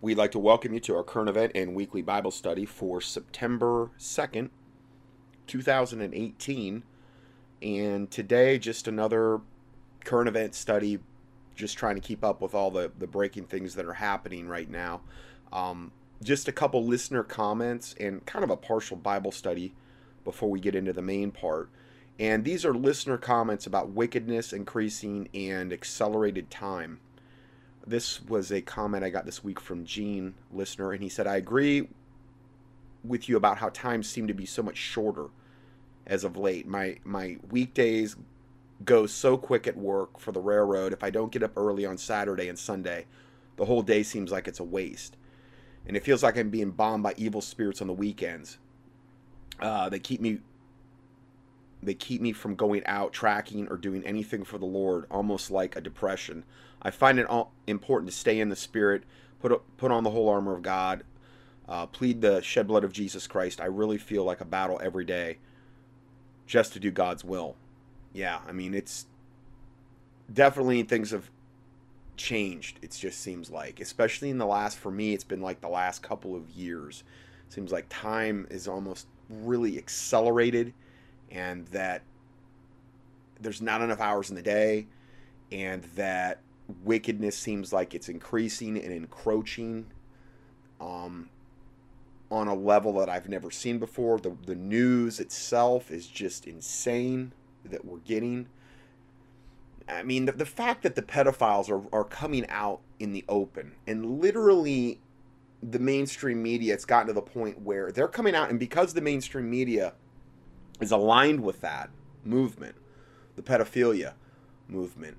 We'd like to welcome you to our current event and weekly Bible study for September 2nd, 2018. And today, just another current event study, just trying to keep up with all the breaking things that are happening right now. Just a couple listener comments and kind of a partial Bible study before we get into the main part. And these are listener comments about wickedness increasing and accelerated time. This was a comment I got this week from Gene, listener, and he said, I agree with you about how time seemed to be so much shorter as of late. My weekdays go so quick at work for the railroad. If I don't get up early on Saturday and Sunday, the whole day seems like it's a waste. And it feels like I'm being bombed by evil spirits on the weekends. They keep me from going out, tracking, or doing anything for the Lord, almost like a depression. I find it all important to stay in the Spirit, put on the whole armor of God, plead the shed blood of Jesus Christ. I really feel like a battle every day just to do God's will. Yeah, I mean, it's definitely things have changed, it just seems like. Especially in the last, for me, it's been like the last couple of years. It seems like time is almost really accelerated, and that there's not enough hours in the day, and that wickedness seems like it's increasing and encroaching on a level that I've never seen before. The news itself is just insane that we're getting. I mean, the fact that the pedophiles are coming out in the open, and literally the mainstream media, it's gotten to the point where they're coming out, and because the mainstream media is aligned with that movement, the pedophilia movement,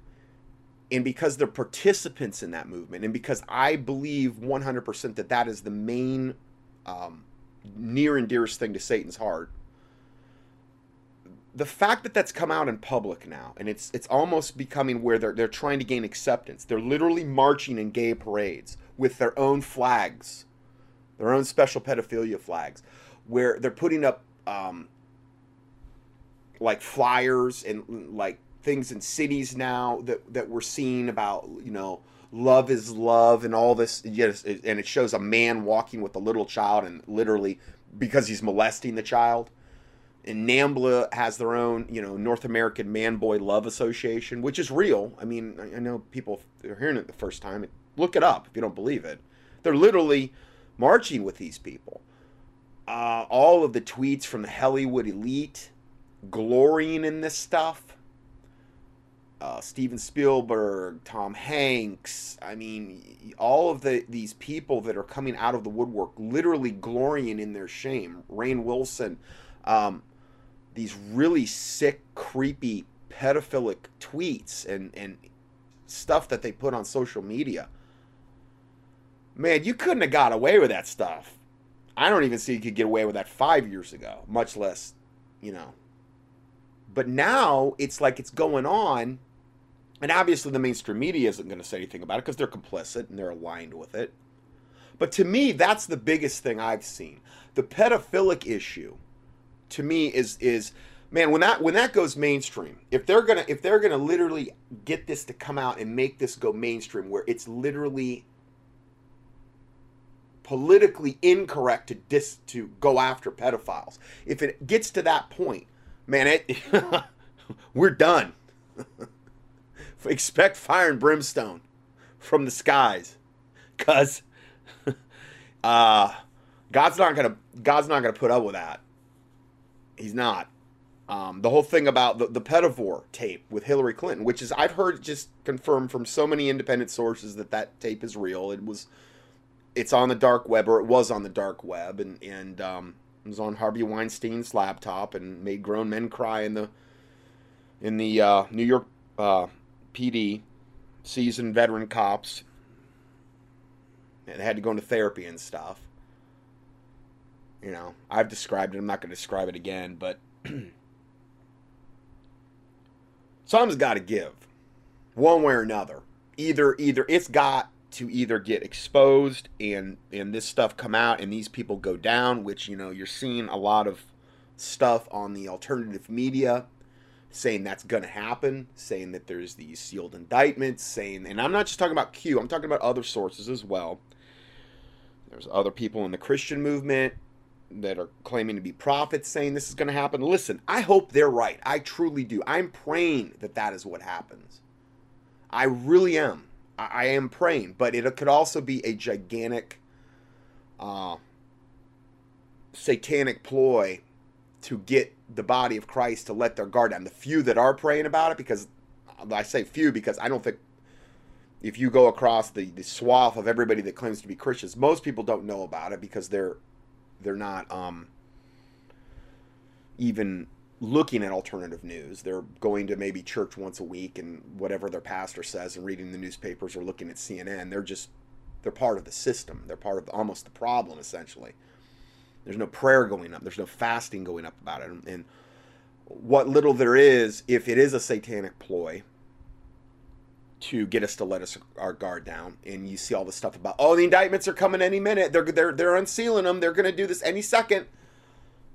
and because they're participants in that movement, and because I believe 100% that that is the main near and dearest thing to Satan's heart, the fact that that's come out in public now, and it's almost becoming where they're trying to gain acceptance. They're literally marching in gay parades with their own flags, their own special pedophilia flags, where they're putting up like flyers and like things in cities now that we're seeing about, you know, love is love and all this. Yes, and it shows a man walking with a little child, and literally because he's molesting the child. And NAMBLA has their own, you know, North American Man-Boy Love Association, which is real. I mean, I know people are hearing it the first time. Look it up if you don't believe it. They're literally marching with these people. All of the tweets from the Hollywood elite glorying in this stuff. Steven Spielberg, Tom Hanks, I mean, all of these people that are coming out of the woodwork, literally glorying in their shame. Rainn Wilson, these really sick, creepy, pedophilic tweets and stuff that they put on social media. Man, you couldn't have got away with that stuff. I don't even see you could get away with that 5 years ago, much less, you know. But now it's like it's going on, and obviously the mainstream media isn't going to say anything about it because they're complicit and they're aligned with it. But to me, that's the biggest thing I've seen. The pedophilic issue, to me, is man, when that goes mainstream, if they're gonna literally get this to come out and make this go mainstream, where it's literally politically incorrect to go after pedophiles. If it gets to that point, man, we're done. Expect fire and brimstone from the skies, cause God's not gonna put up with that. He's not. The whole thing about the pedophile tape with Hillary Clinton, which is, I've heard just confirmed from so many independent sources that tape is real. It's on the dark web, or it was on the dark web, and it was on Harvey Weinstein's laptop and made grown men cry in the New York PD, seasoned veteran cops, and they had to go into therapy and stuff. You know, I've described it. I'm not going to describe it again, but something's got to give, one way or another. Either it's got to either get exposed and this stuff come out and these people go down, which, you know, you're seeing a lot of stuff on the alternative media saying that's going to happen, saying that there's these sealed indictments, saying, and I'm not just talking about Q, I'm talking about other sources as well, There's other people in the Christian movement that are claiming to be prophets saying this is going to happen. Listen, I hope they're right. I truly do. I'm praying that that is what happens. I really am. I am praying. But it could also be a gigantic satanic ploy to get the body of Christ to let their guard down. The few that are praying about it, because I say few because I don't think if you go across the swath of everybody that claims to be Christians, most people don't know about it because they're not even looking at alternative news. They're going to maybe church once a week and whatever their pastor says and reading the newspapers or looking at CNN. They're part of the system. They're part of almost the problem, essentially. There's no prayer going up. There's no fasting going up about it. And what little there is, if it is a satanic ploy to get us to let us our guard down, and you see all this stuff about, oh, the indictments are coming any minute. They're unsealing them. They're going to do this any second.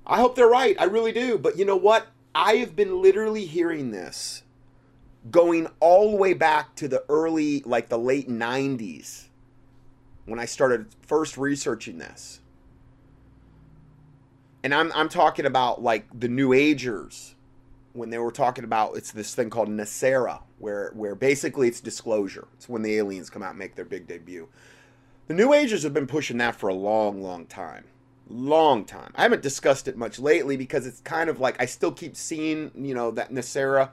I hope they're right. I really do. But you know what? I have been literally hearing this going all the way back to the late 90s when I started first researching this. And I'm talking about like the New Agers when they were talking about it's this thing called Nasera, where basically it's disclosure. It's when the aliens come out and make their big debut. The New Agers have been pushing that for a long, long time. Long time. I haven't discussed it much lately because it's kind of like I still keep seeing, you know, that Nasera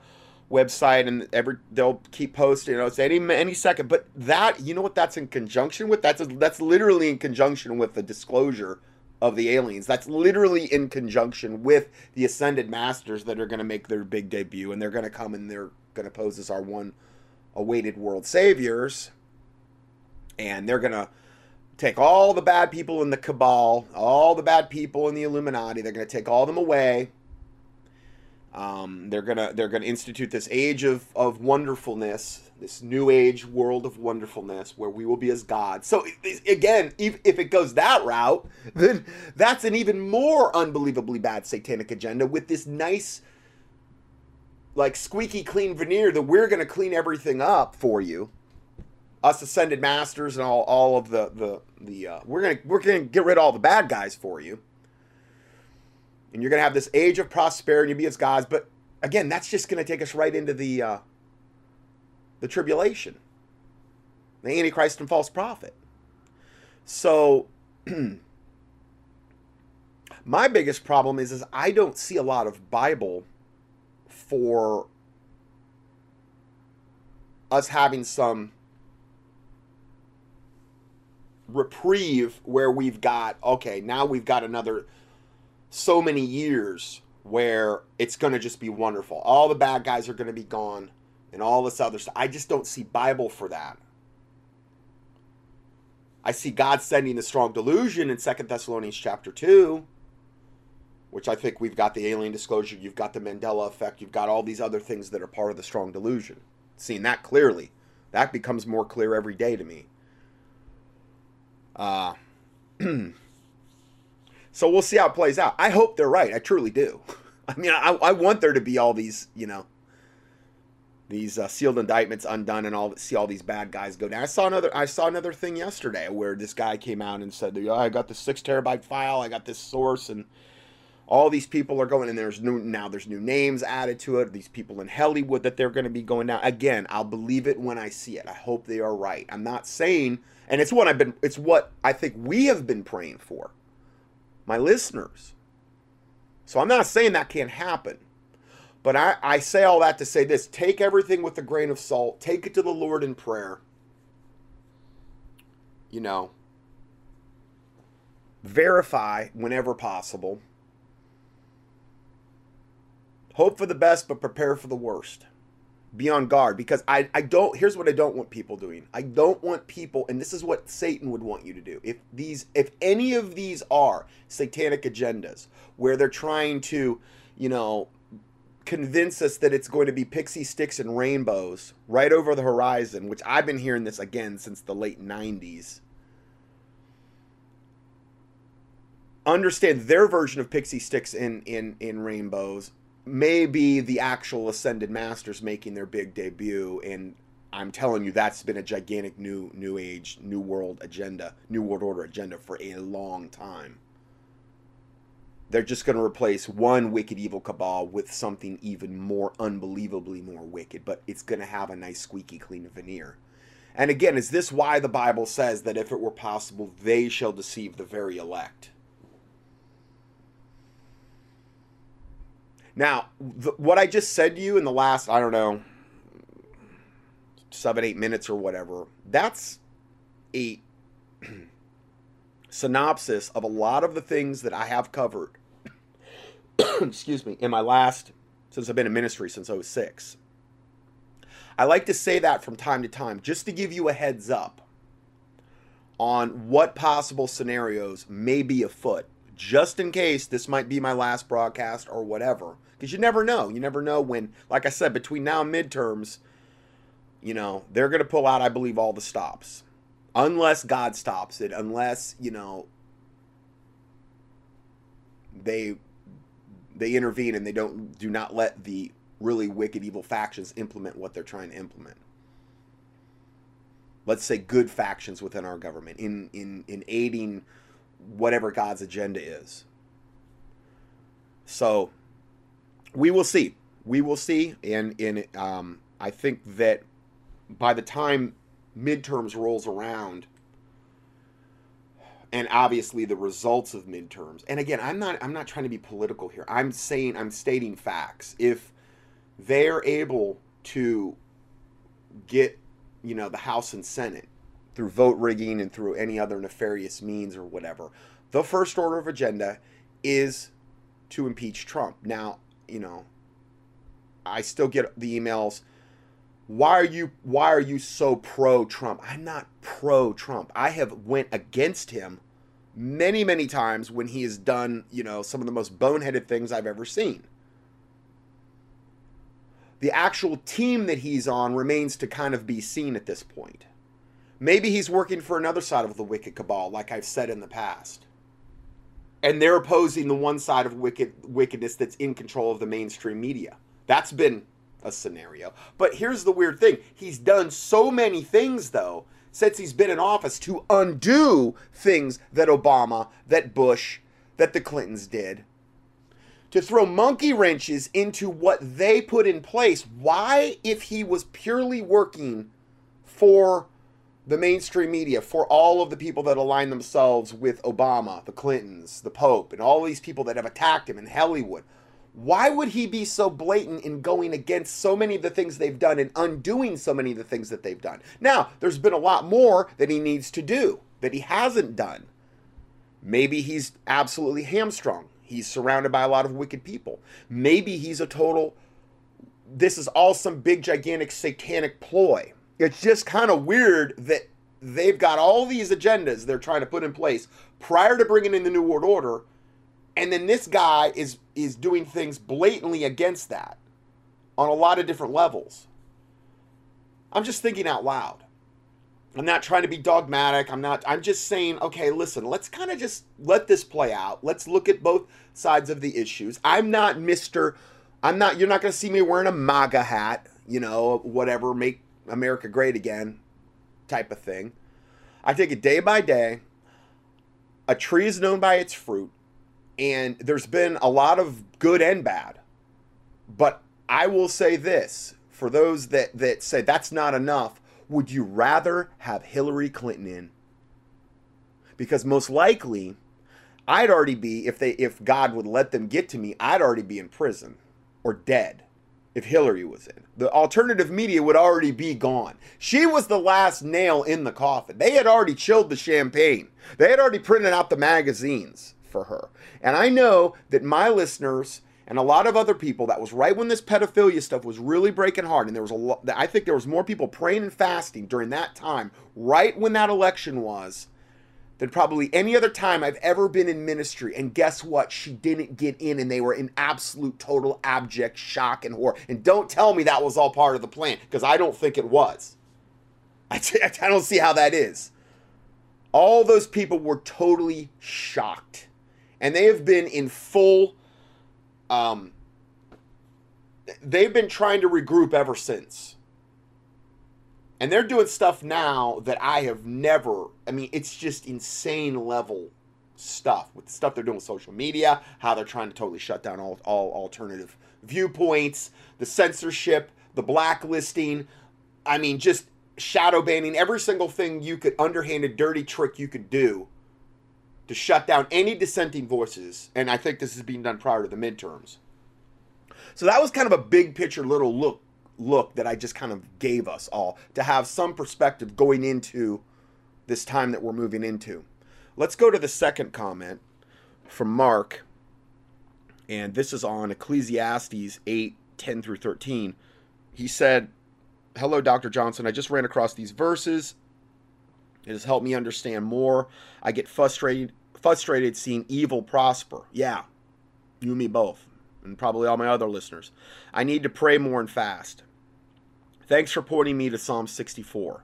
website and they'll keep posting, you know, it's any second. But that, you know what that's in conjunction with? That's literally in conjunction with the disclosure of the aliens. That's literally in conjunction with the ascended masters that are going to make their big debut, and they're going to come and they're going to pose as our one awaited world saviors, and they're going to take all the bad people in the cabal, all the bad people in the Illuminati. They're going to take all them away. They're going to institute this age of wonderfulness, this new age world of wonderfulness where we will be as God. So again, if it goes that route, then that's an even more unbelievably bad satanic agenda with this nice, like squeaky clean veneer that we're going to clean everything up for you. Us ascended masters and all of the we're going to get rid of all the bad guys for you. And you're going to have this age of prosperity, you'll be as gods. But again, that's just going to take us right into the tribulation, the Antichrist and false prophet. So my biggest problem is I don't see a lot of Bible for us having some reprieve where we've got, okay, now we've got another so many years where it's going to just be wonderful. All the bad guys are going to be gone. And all this other stuff. I just don't see Bible for that. I see God sending the strong delusion in 2 Thessalonians chapter 2. Which I think we've got the alien disclosure. You've got the Mandela effect. You've got all these other things that are part of the strong delusion. Seeing that clearly. That becomes more clear every day to me. So we'll see how it plays out. I hope they're right. I truly do. I mean, I want there to be all these, you know, these sealed indictments undone, and all see all these bad guys go down. I saw another thing yesterday where this guy came out and said, oh, I got this 6 terabyte file, I got this source, and all these people are going. And there's new names added to it. These people in Hollywood that they're going to be going down. Again, I'll believe it when I see it. I hope they are right. I'm not saying, and it's what I think we have been praying for, my listeners. So I'm not saying that can't happen. But I say all that to say this. Take everything with a grain of salt. Take it to the Lord in prayer. You know, verify whenever possible. Hope for the best, but prepare for the worst. Be on guard. Because here's what I don't want people doing. I don't want people, and this is what Satan would want you to do. If any of these are satanic agendas, where they're trying to, you know, convince us that it's going to be pixie sticks and rainbows right over the horizon, which I've been hearing this again since the late 90s. Understand their version of pixie sticks and rainbows may be the actual ascended masters making their big debut, and I'm telling you, that's been a gigantic new age, new world agenda, new world order agenda for a long time. They're just going to replace one wicked evil cabal with something even more unbelievably more wicked, but it's going to have a nice squeaky clean veneer. And again, is this why the Bible says that if it were possible, they shall deceive the very elect? Now, what I just said to you in the last, I don't know, 7-8 minutes or whatever, that's a synopsis of a lot of the things that I have covered excuse me, in my last, since I've been in ministry since 06. I like to say that from time to time just to give you a heads up on what possible scenarios may be afoot, just in case this might be my last broadcast or whatever, because you never know. You never know when, like I said, between now and midterms, you know, they're going to pull out, I believe, all the stops. Unless God stops it, unless, you know, they intervene and they do not let the really wicked evil factions implement what they're trying to implement. Let's say good factions within our government in aiding whatever God's agenda is. So we will see. We will see. And I think that by the time midterms rolls around, and obviously the results of midterms, and again, I'm not trying to be political here. I'm stating facts. If they're able to get, you know, the House and Senate through vote rigging and through any other nefarious means or whatever, the first order of agenda is to impeach Trump. Now, you know, I still get the emails, why are you so pro-Trump? I'm not pro-Trump. I have went against him many, many times when he has done, you know, some of the most boneheaded things I've ever seen. The actual team that he's on remains to kind of be seen at this point. Maybe he's working for another side of the wicked cabal, like I've said in the past. And they're opposing the one side of wickedness that's in control of the mainstream media. That's been a scenario. But here's the weird thing. He's done so many things, though, since he's been in office to undo things that Obama, that Bush, that the Clintons did, to throw monkey wrenches into what they put in place. Why, if he was purely working for the mainstream media, for all of the people that align themselves with Obama, the Clintons, the Pope, and all these people that have attacked him in Hollywood, why would he be so blatant in going against so many of the things they've done and undoing so many of the things that they've done? Now, there's been a lot more that he needs to do that he hasn't done. Maybe he's absolutely hamstrung. He's surrounded by a lot of wicked people. Maybe he's a total, this is all some big, gigantic, satanic ploy. It's just kind of weird that they've got all these agendas they're trying to put in place prior to bringing in the New World Order. And then this guy is doing things blatantly against that on a lot of different levels. I'm just thinking out loud. I'm not trying to be dogmatic. I'm just saying, okay, listen, let's kind of just let this play out. Let's look at both sides of the issues. You're not going to see me wearing a MAGA hat, you know, whatever, make America great again type of thing. I take it day by day. A tree is known by its fruit. And there's been a lot of good and bad. But I will say this, for those that say that's not enough, would you rather have Hillary Clinton in? Because most likely, I'd already be, if God would let them get to me, I'd already be in prison or dead if Hillary was in. The alternative media would already be gone. She was the last nail in the coffin. They had already chilled the champagne. They had already printed out the magazines for her. And I know that my listeners and a lot of other people, that was right when this pedophilia stuff was really breaking hard, and there was a lot, I think there was more people praying and fasting during that time, right when that election was, than probably any other time I've ever been in ministry. And guess what? She didn't get in, and they were in absolute, total, abject shock and horror. And don't tell me that was all part of the plan, because I don't think it was. I don't see how that is. All those people were totally shocked. And they have been in full, they've been trying to regroup ever since. And they're doing stuff now that I have never, I mean, it's just insane level stuff with the stuff they're doing with social media, how they're trying to totally shut down all alternative viewpoints, the censorship, the blacklisting, I mean, just shadow banning, every single thing you could, underhanded, dirty trick you could do to shut down any dissenting voices. And I think this is being done prior to the midterms. So that was kind of a big picture little look that I just kind of gave us all to have some perspective going into this time that we're moving into. Let's go to the second comment from Mark. And this is on Ecclesiastes 8:10-13. He said, "Hello, Dr. Johnson. I just ran across these verses. It has helped me understand more. I get frustrated seeing evil prosper." Yeah, you and me both, and probably all my other listeners. "I need to pray more and fast. Thanks for pointing me to Psalm 64.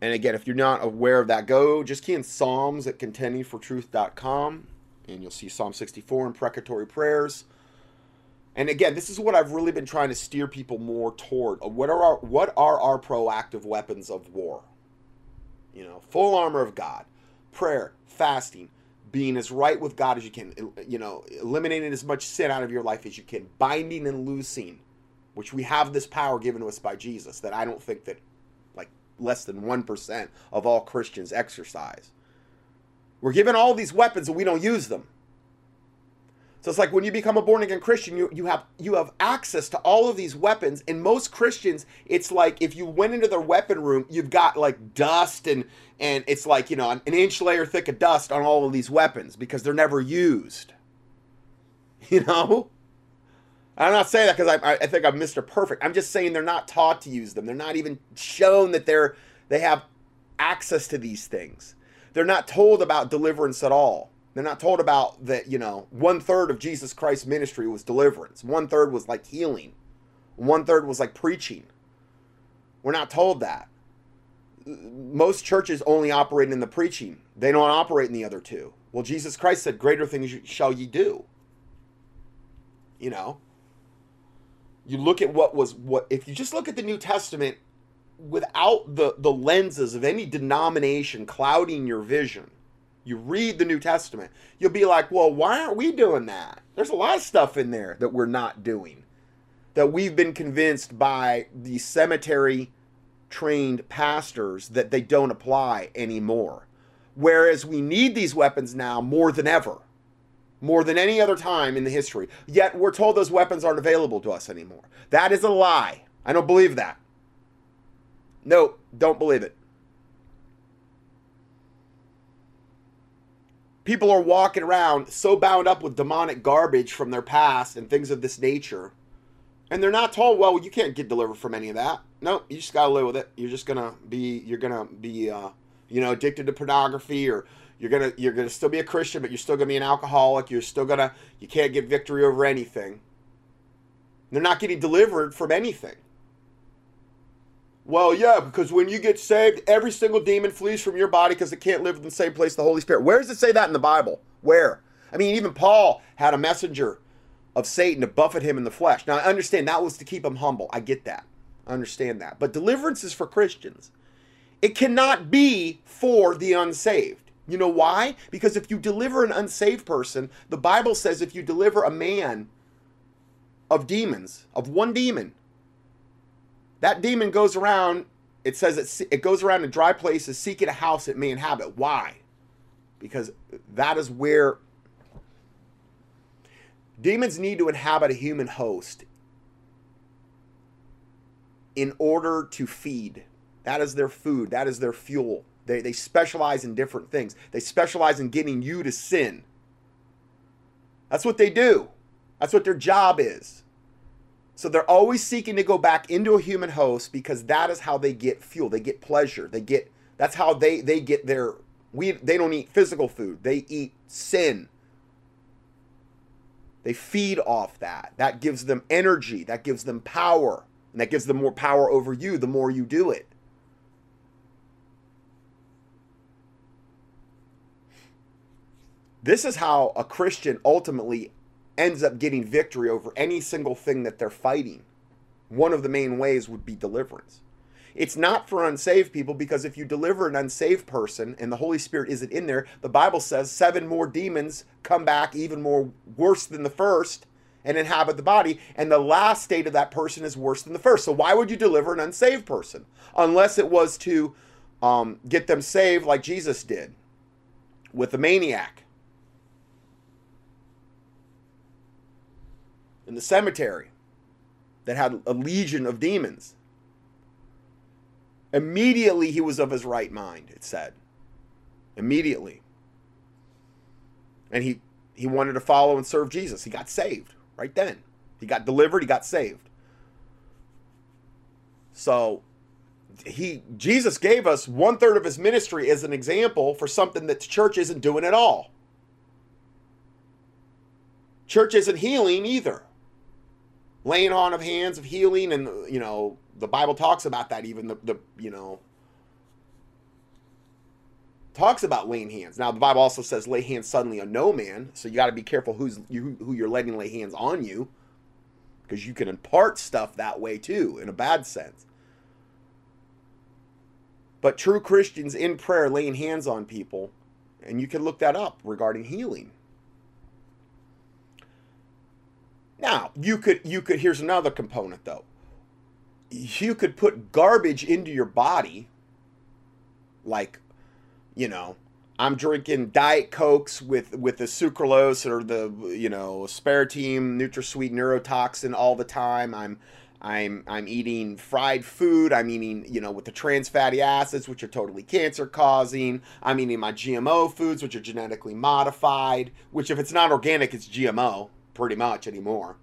And again, if you're not aware of that, go just key in Psalms at contendingfortruth.com, and you'll see Psalm 64 and precatory prayers. And again, this is what I've really been trying to steer people more toward. What are our proactive weapons of war? You know, full armor of God, prayer, fasting, being as right with God as you can, you know, eliminating as much sin out of your life as you can, binding and loosing, which we have this power given to us by Jesus that I don't think that like less than 1% of all Christians exercise. We're given all these weapons and we don't use them. So it's like when you become a born-again Christian, you have access to all of these weapons. And most Christians, it's like if you went into their weapon room, you've got like dust and it's like, you know, an inch layer thick of dust on all of these weapons because they're never used. You know? I'm not saying that because I think I'm Mr. Perfect. I'm just saying they're not taught to use them. They're not even shown that they have access to these things. They're not told about deliverance at all. They're not told about that, you know, 1/3 of Jesus Christ's ministry was deliverance. 1/3 was like healing. 1/3 was like preaching. We're not told that. Most churches only operate in the preaching. They don't operate in the other two. Well, Jesus Christ said, "Greater things shall ye do." You know, you look at if you just look at the New Testament without the lenses of any denomination clouding your vision. You read the New Testament, you'll be like, well, why aren't we doing that? There's a lot of stuff in there that we're not doing, that we've been convinced by the cemetery-trained pastors that they don't apply anymore. Whereas we need these weapons now more than ever, more than any other time in the history. Yet we're told those weapons aren't available to us anymore. That is a lie. I don't believe that. No, don't believe it. People are walking around so bound up with demonic garbage from their past and things of this nature. And they're not told, well, you can't get delivered from any of that. No, you just got to live with it. You're just going to be, you know, addicted to pornography, or you're going to still be a Christian, but you're still going to be an alcoholic. You're still going to, you can't get victory over anything. They're not getting delivered from anything. Well, yeah, because when you get saved, every single demon flees from your body because it can't live in the same place the Holy Spirit. Where does it say that in the Bible? Where? I mean, even Paul had a messenger of Satan to buffet him in the flesh. Now, I understand that was to keep him humble. I get that. I understand that. But deliverance is for Christians. It cannot be for the unsaved. You know why? Because if you deliver an unsaved person, the Bible says if you deliver a man of demons, of one demon, that demon goes around, it says it goes around in dry places, seeking a house it may inhabit. Why? Because that is where demons need to inhabit a human host in order to feed. That is their food. That is their fuel. They specialize in different things. They specialize in getting you to sin. That's what they do. That's what their job is. So they're always seeking to go back into a human host because that is how they get fuel. They get pleasure. That's how they get their, they don't eat physical food. They eat sin. They feed off that. That gives them energy. That gives them power. And that gives them more power over you the more you do it. This is how a Christian ultimately ends up getting victory over any single thing that they're fighting. One of the main ways would be deliverance. It's not for unsaved people, because if you deliver an unsaved person and the Holy Spirit isn't in there, the Bible says 7 more demons come back, even more worse than the first, and inhabit the body, and the last state of that person is worse than the first. So why would you deliver an unsaved person? Unless it was to get them saved, like Jesus did with the maniac in the cemetery that had a legion of demons. Immediately he was of his right mind, it said. Immediately. And he wanted to follow and serve Jesus. He got saved right then. He got delivered, he got saved. So Jesus gave us 1/3 of his ministry as an example for something that the church isn't doing at all. Church isn't healing either. Laying on of hands of healing, and you know, the Bible talks about that, even talks about laying hands. Now, the Bible also says lay hands suddenly on no man, so you got to be careful who you're letting lay hands on you, because you can impart stuff that way too, in a bad sense. But true Christians in prayer laying hands on people, and you can look that up regarding healing. Now, you could here's another component though. You could put garbage into your body, like, you know, I'm drinking Diet Cokes with the sucralose or the, you know, aspartame, NutraSweet, neurotoxin all the time. I'm eating fried food. I'm eating, you know, with the trans fatty acids, which are totally cancer causing. I'm eating my GMO foods, which are genetically modified, which if it's not organic, it's GMO pretty much anymore.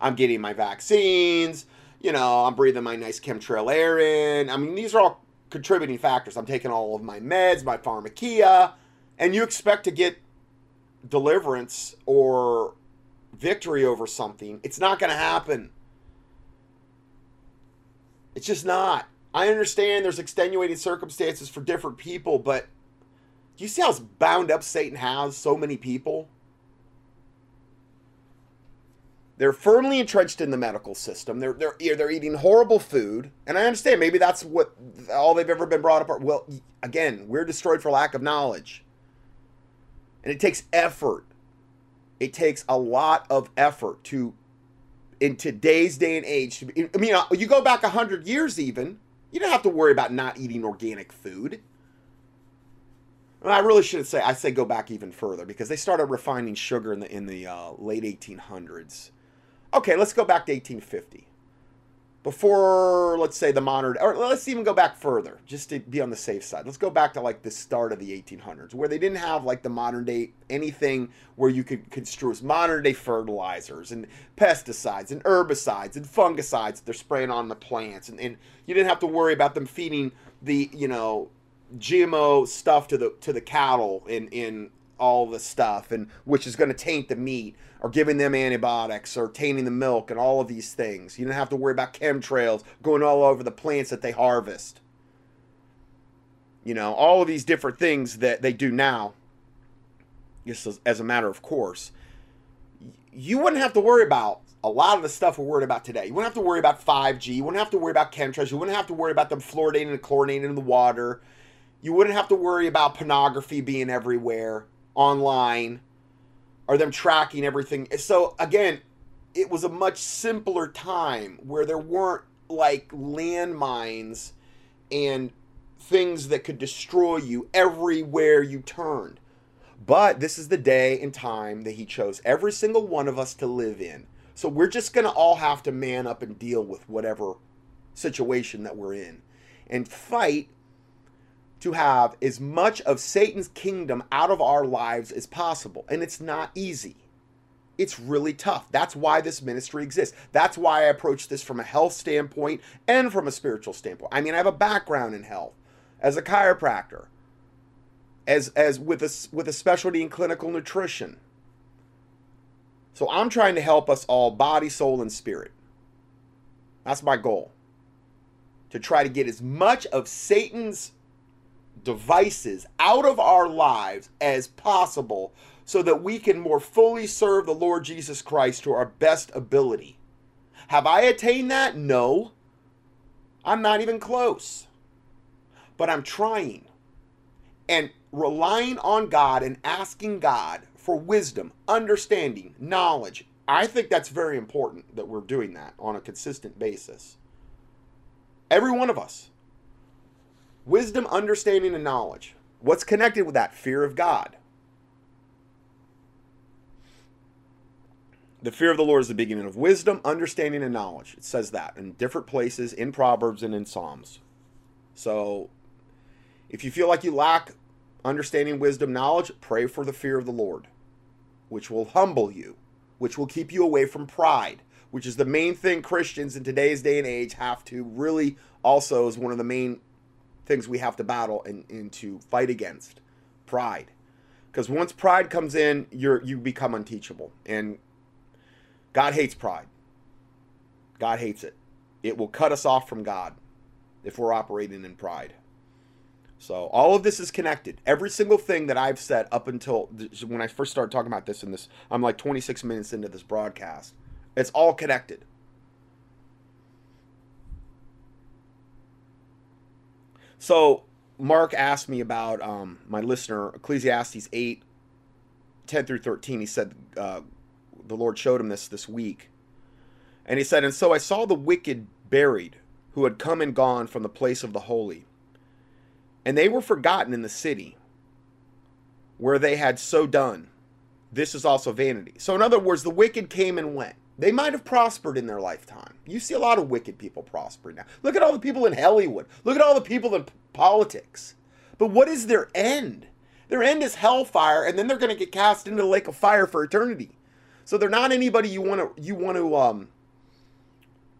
I'm getting my vaccines, you know, I'm breathing my nice chemtrail air in. I mean, these are all contributing factors. I'm taking all of my meds, my pharmacia, and you expect to get deliverance or victory over something. It's not going to happen. It's just not. I understand there's extenuating circumstances for different people, but do you see how bound up Satan has so many people? They're firmly entrenched in the medical system. They're eating horrible food. And I understand maybe that's what all they've ever been brought up. Well, again, we're destroyed for lack of knowledge. And it takes effort. It takes a lot of effort to, in today's day and age, I mean, you go back 100 years even, you don't have to worry about not eating organic food. And I really shouldn't say, I say go back even further, because they started refining sugar in the late 1800s. Okay, let's go back to 1850. Before, let's say, the modern, or let's even go back further, just to be on the safe side. Let's go back to, like, the start of the 1800s, where they didn't have, like, the modern day, anything where you could construe as modern day fertilizers and pesticides and herbicides and fungicides that they're spraying on the plants. And you didn't have to worry about them feeding the, you know, GMO stuff to the cattle in all the stuff, and which is going to taint the meat, or giving them antibiotics, or tainting the milk, and all of these things. You don't have to worry about chemtrails going all over the plants that they harvest. You know, all of these different things that they do now, just as a matter of course. You wouldn't have to worry about a lot of the stuff we're worried about today. You wouldn't have to worry about 5G. You wouldn't have to worry about chemtrails. You wouldn't have to worry about them fluoridating and chlorinating in the water. You wouldn't have to worry about pornography being everywhere online, or them tracking everything. So again, it was a much simpler time where there weren't like landmines and things that could destroy you everywhere you turned. But this is the day and time that he chose every single one of us to live in. So we're just going to all have to man up and deal with whatever situation that we're in, and fight to have as much of Satan's kingdom out of our lives as possible. And it's not easy. It's really tough. That's why this ministry exists. That's why I approach this from a health standpoint and from a spiritual standpoint. I mean, I have a background in health as a chiropractor, with a specialty in clinical nutrition. So I'm trying to help us all, body, soul, and spirit. That's my goal. To try to get as much of Satan's devices out of our lives as possible, so that we can more fully serve the Lord Jesus Christ to our best ability. Have I attained that? No. I'm not even close. But I'm trying and relying on God and asking God for wisdom, understanding, knowledge. I think that's very important that we're doing that on a consistent basis. Every one of us. Wisdom, understanding, and knowledge. What's connected with that? Fear of God. The fear of the Lord is the beginning of wisdom, understanding, and knowledge. It says that in different places, in Proverbs and in Psalms. So, if you feel like you lack understanding, wisdom, knowledge, pray for the fear of the Lord, which will humble you, which will keep you away from pride, which is the main thing Christians in today's day and age have to really also is one of the main things we have to battle and to fight against, pride. Because once pride comes in, you become unteachable. And God hates pride. God hates it. It will cut us off from God if we're operating in pride. So all of this is connected. Every single thing that I've said up until when I first started talking about this, I'm like 26 minutes into this broadcast. It's all connected. So Mark asked me about, my listener, Ecclesiastes 8, 10 through 13. He said, the Lord showed him this week. And he said, and so I saw the wicked buried, who had come and gone from the place of the holy. And they were forgotten in the city where they had so done. This is also vanity. So in other words, the wicked came and went. They might have prospered in their lifetime. You see a lot of wicked people prospering now. Look at all the people in Hollywood. Look at all the people in politics. But what is their end? Their end is hellfire, and then they're going to get cast into the lake of fire for eternity. So they're not anybody you want to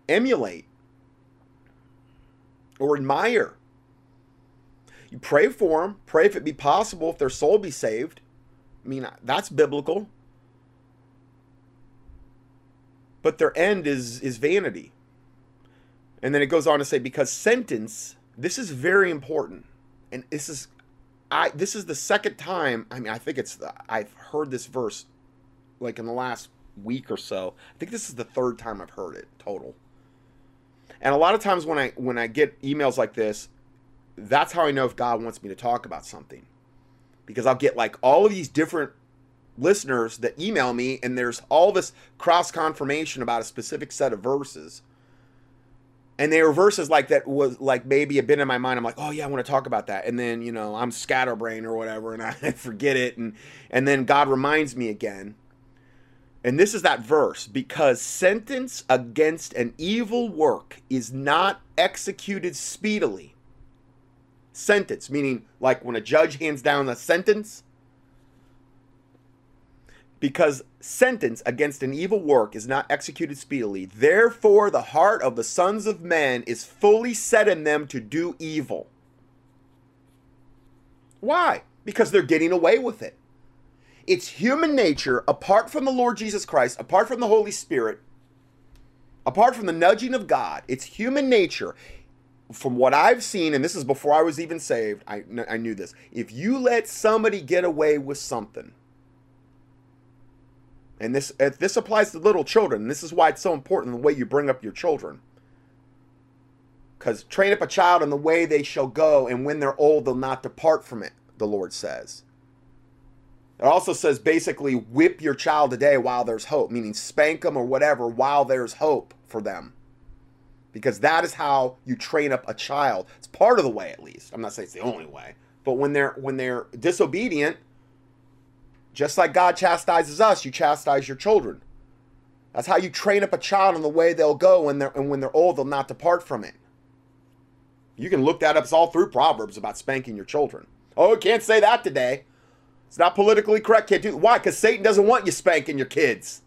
emulate or admire. You pray for them. Pray if it be possible, if their soul be saved. I mean, that's biblical. But their end is vanity. And then it goes on to say, because sentence, this is very important. And this is the second time, I mean, I think I've heard this verse like in the last week or so. I think this is the third time I've heard it total. And a lot of times when I get emails like this, that's how I know if God wants me to talk about something. Because I'll get like all of these different listeners that email me, and there's all this cross confirmation about a specific set of verses. And they were verses like that was like maybe a bit in my mind. I'm like, oh yeah, I want to talk about that. And then, you know, I'm scatterbrained or whatever, and I forget it. And then God reminds me again. And this is that verse, because sentence against an evil work is not executed speedily. Sentence, meaning like when a judge hands down a sentence. Because sentence against an evil work is not executed speedily. Therefore, the heart of the sons of men is fully set in them to do evil. Why? Because they're getting away with it. It's human nature, apart from the Lord Jesus Christ, apart from the Holy Spirit, apart from the nudging of God, it's human nature. From what I've seen, and this is before I was even saved, I knew this. If you let somebody get away with something, and this applies to little children, this is why it's so important the way you bring up your children. Because train up a child in the way they shall go, and when they're old, they'll not depart from it, the Lord says. It also says basically whip your child today while there's hope, meaning spank them or whatever while there's hope for them. Because that is how you train up a child. It's part of the way, at least. I'm not saying it's the only way. But when they're disobedient, just like God chastises us, you chastise your children. That's how you train up a child in the way they'll go, and when they're old, they'll not depart from it. You can look that up. It's all through Proverbs about spanking your children. Oh, you can't say that today. It's not politically correct. Can't do. Why? Because Satan doesn't want you spanking your kids.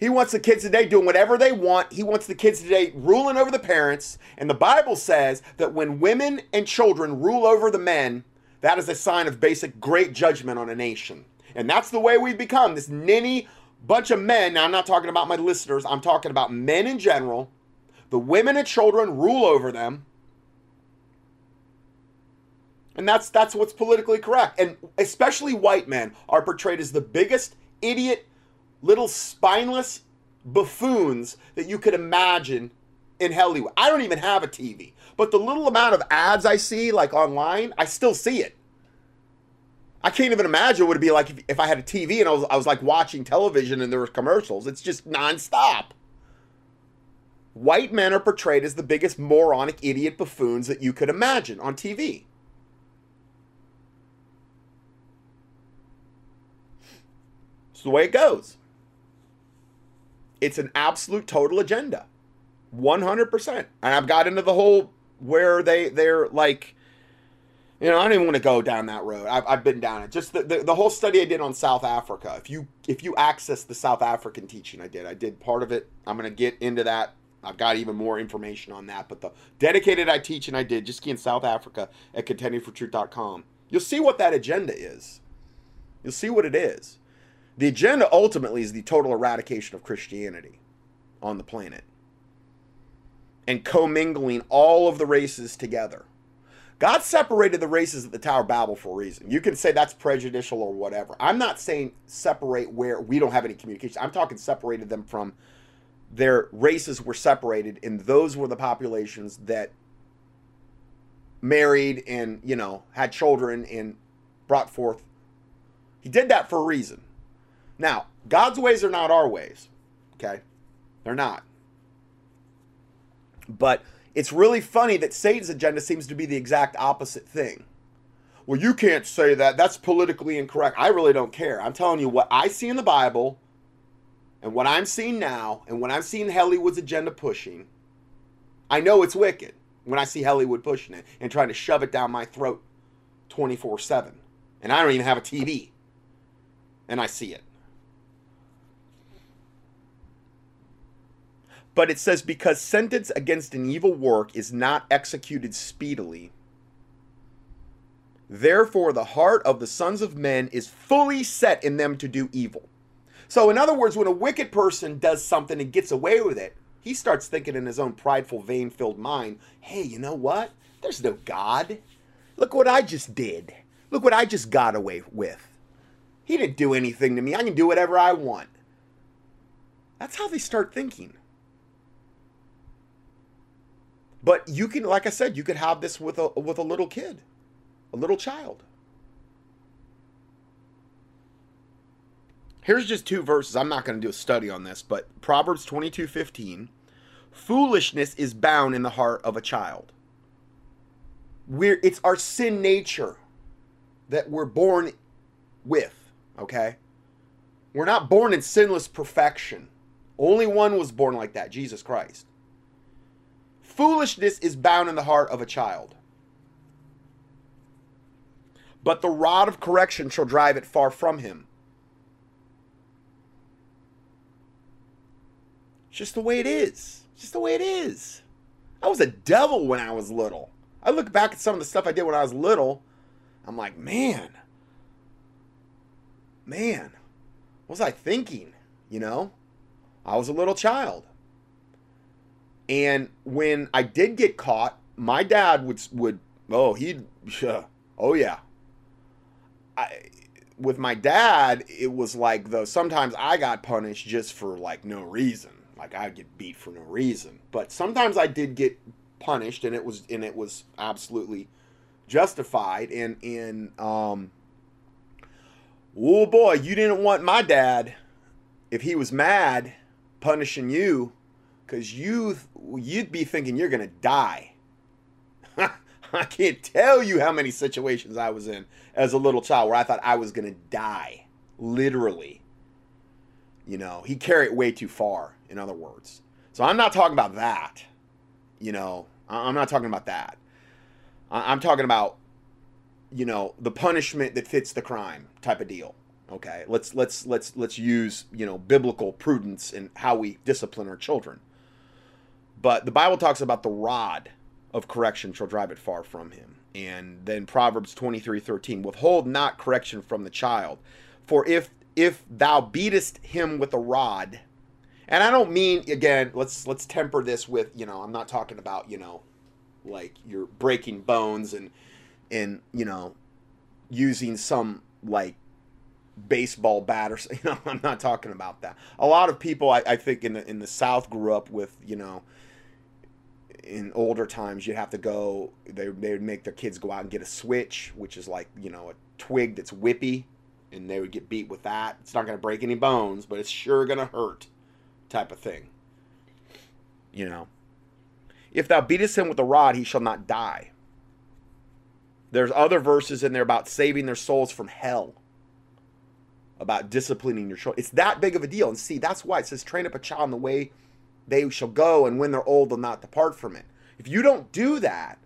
He wants the kids today doing whatever they want. He wants the kids today ruling over the parents. And the Bible says that when women and children rule over the men, that is a sign of basic great judgment on a nation. And that's the way we've become, this ninny bunch of men. Now, I'm not talking about my listeners. I'm talking about men in general. The women and children rule over them. And that's what's politically correct. And especially white men are portrayed as the biggest idiot, little spineless buffoons that you could imagine in Hollywood. I don't even have a TV. But the little amount of ads I see, like online, I still see it. I can't even imagine what it'd be like if I had a TV and I was like watching television and there were commercials. It's just nonstop. White men are portrayed as the biggest moronic idiot buffoons that you could imagine on TV. It's the way it goes. It's an absolute total agenda. 100%. And I've got into the whole where they're like, you know, I don't even want to go down that road. I've been down it. Just the whole study I did on South Africa. If you access the South African teaching I did part of it. I'm going to get into that. I've got even more information on that. But the dedicated teaching I did, just key in South Africa at contendingfortruth.com. You'll see what that agenda is. You'll see what it is. The agenda ultimately is the total eradication of Christianity on the planet, and commingling all of the races together. God separated the races at the Tower of Babel for a reason. You can say that's prejudicial or whatever. I'm not saying separate where we don't have any communication. I'm talking separated them from their races were separated, and those were the populations that married and, you know, had children and brought forth. He did that for a reason. Now, God's ways are not our ways, okay? They're not. But it's really funny that Satan's agenda seems to be the exact opposite thing. Well, you can't say that. That's politically incorrect. I really don't care. I'm telling you what I see in the Bible and what I'm seeing now and when I'm seeing Hollywood's agenda pushing, I know it's wicked when I see Hollywood pushing it and trying to shove it down my throat 24/7. And I don't even have a TV. And I see it. But it says, because sentence against an evil work is not executed speedily, therefore the heart of the sons of men is fully set in them to do evil. So in other words, when a wicked person does something and gets away with it, he starts thinking in his own prideful, vain-filled mind, hey, you know what? There's no God. Look what I just did. Look what I just got away with. He didn't do anything to me. I can do whatever I want. That's how they start thinking. But you can, like I said, you could have this with a little kid, a little child. Here's just two verses. I'm not going to do a study on this, but Proverbs 22:15, foolishness is bound in the heart of a child. It's our sin nature that we're born with, okay? We're not born in sinless perfection. Only one was born like that, Jesus Christ. Foolishness is bound in the heart of a child, but the rod of correction shall drive it far from him. It's just the way it is. It's just the way it is. I was a devil when I was little. I look back at some of the stuff I did when I was little. I'm like, man, what was I thinking? You know, I was a little child. And when I did get caught, my dad with my dad, it was like, though, sometimes I got punished just for like no reason. Like I'd get beat for no reason, but sometimes I did get punished and it was absolutely justified. And oh boy, you didn't want my dad, if he was mad, punishing you. Because you'd be thinking you're going to die. I can't tell you how many situations I was in as a little child where I thought I was going to die. Literally. You know, he carried it way too far, in other words. So I'm not talking about that. You know, I'm not talking about that. I'm talking about, you know, the punishment that fits the crime type of deal. Okay, let's use, you know, biblical prudence in how we discipline our children. But the Bible talks about the rod of correction shall drive it far from him. And then Proverbs 23:13, withhold not correction from the child. For if thou beatest him with a rod, and I don't mean, again, let's temper this with, you know, I'm not talking about, you know, like you're breaking bones and you know, using some like baseball bat or, you know, I'm not talking about that. A lot of people I think in the South grew up with, you know, in older times, you'd have to go, they would make their kids go out and get a switch, which is like, you know, a twig that's whippy, and they would get beat with that. It's not going to break any bones, but it's sure going to hurt, type of thing. You know, if thou beatest him with a rod, he shall not die. There's other verses in there about saving their souls from hell, about disciplining your children. It's that big of a deal. And see, that's why it says, train up a child in the way they shall go, and when they're old, they'll not depart from it. If you don't do that,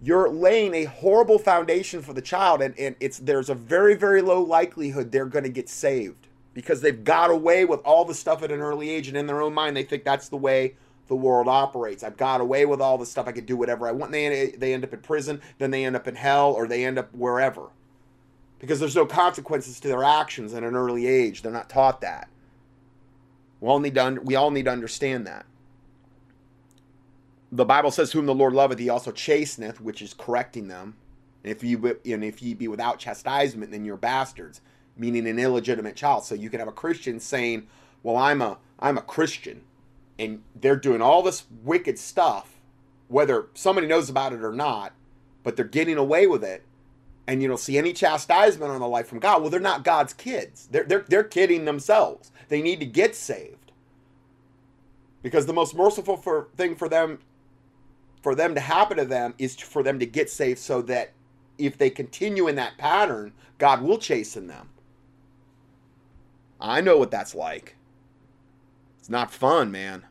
you're laying a horrible foundation for the child, and there's a very, very low likelihood they're going to get saved, because they've got away with all the stuff at an early age, and in their own mind, they think that's the way the world operates. I've got away with all the stuff. I could do whatever I want. And they end up in prison, then they end up in hell, or they end up wherever, because there's no consequences to their actions at an early age. They're not taught that. We all need to understand that. The Bible says, whom the Lord loveth, he also chasteneth, which is correcting them. And if ye be without chastisement, then you're bastards, meaning an illegitimate child. So you can have a Christian saying, well, I'm a Christian, and they're doing all this wicked stuff, whether somebody knows about it or not, but they're getting away with it, and you don't see any chastisement on the life from God. Well, they're not God's kids. They're kidding themselves. They need to get saved, because the most merciful thing for them to happen to them is for them to get saved, so that if they continue in that pattern, God will chasten them. I know what that's like. It's not fun, man.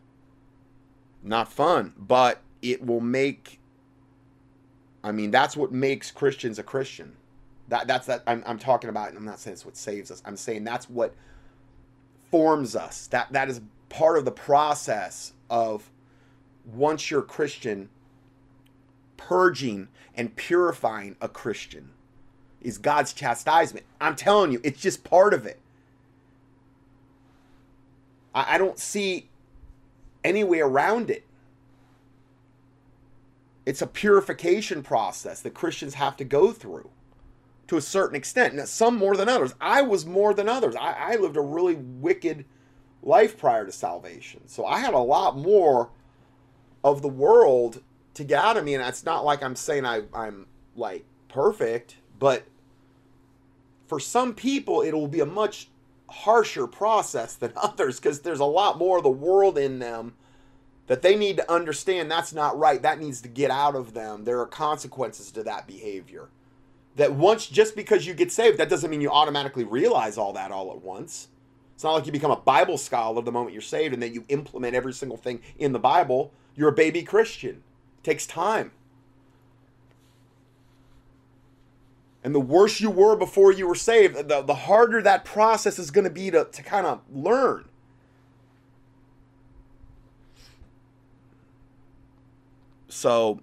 Not fun, but it will make... I mean, that's what makes Christians a Christian. That's I'm talking about, and I'm not saying it's what saves us. I'm saying that's what forms us. That is part of the process of, once you're a Christian, purging and purifying a Christian is God's chastisement. I'm telling you, it's just part of it. I don't see any way around it. It's a purification process that Christians have to go through to a certain extent. Now, some more than others. I was more than others. I lived a really wicked life prior to salvation. So I had a lot more of the world to get out of me. And it's not like I'm saying I'm like perfect, but for some people, it will be a much harsher process than others, because there's a lot more of the world in them that they need to understand that's not right. That needs to get out of them. There are consequences to that behavior. That once, just because you get saved, that doesn't mean you automatically realize all that all at once. It's not like you become a Bible scholar the moment you're saved and then you implement every single thing in the Bible. You're a baby Christian. It takes time. And the worse you were before you were saved, the harder that process is going to be to kind of learn. So,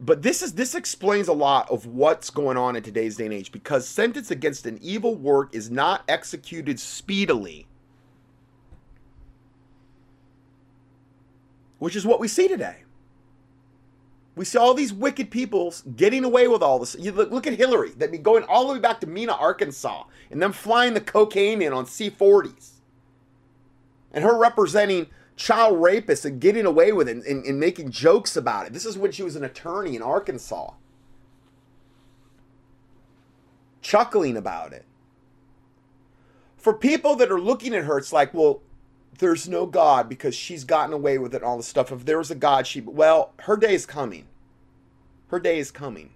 but this explains a lot of what's going on in today's day and age, because sentence against an evil work is not executed speedily, which is what we see today. We see all these wicked people getting away with all this. You look at Hillary, that be going all the way back to Mena, Arkansas, and them flying the cocaine in on C-40s, and her representing child rapists and getting away with it and making jokes about it. This is when she was an attorney in Arkansas, chuckling about it. For people that are looking at her, it's like, well, there's no God because she's gotten away with it and all this stuff. If there was a God, well, her day is coming. Her day is coming.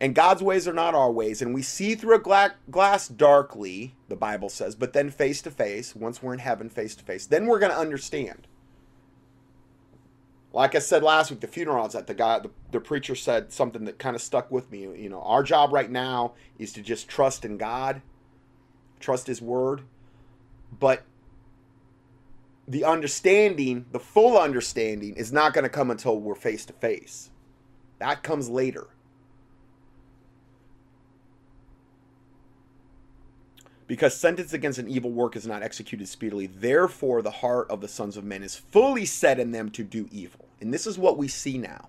And God's ways are not our ways. And we see through a glass darkly, the Bible says, but then face to face, once we're in heaven face to face, then we're going to understand. Like I said last week, the funeral, is that the preacher said something that kind of stuck with me. You know, our job right now is to just trust in God, trust his word. But the understanding, the full understanding, is not going to come until we're face to face. That comes later. Because sentence against an evil work is not executed speedily, therefore the heart of the sons of men is fully set in them to do evil. And this is what we see now.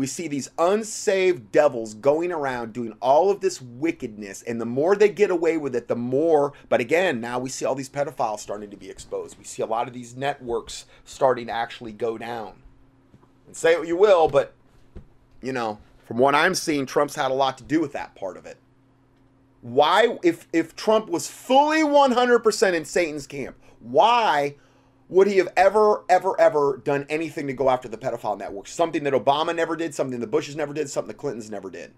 we see these unsaved devils going around doing all of this wickedness, and the more they get away with it, the more, but again, now we see all these pedophiles starting to be exposed. We see a lot of these networks starting to actually go down. And say what you will, but, you know, from what I'm seeing, Trump's had a lot to do with that part of it. Why, if Trump was fully 100% in Satan's camp, why would he have ever done anything to go after the pedophile network? Something that Obama never did, something the Bushes never did, something the Clintons never did.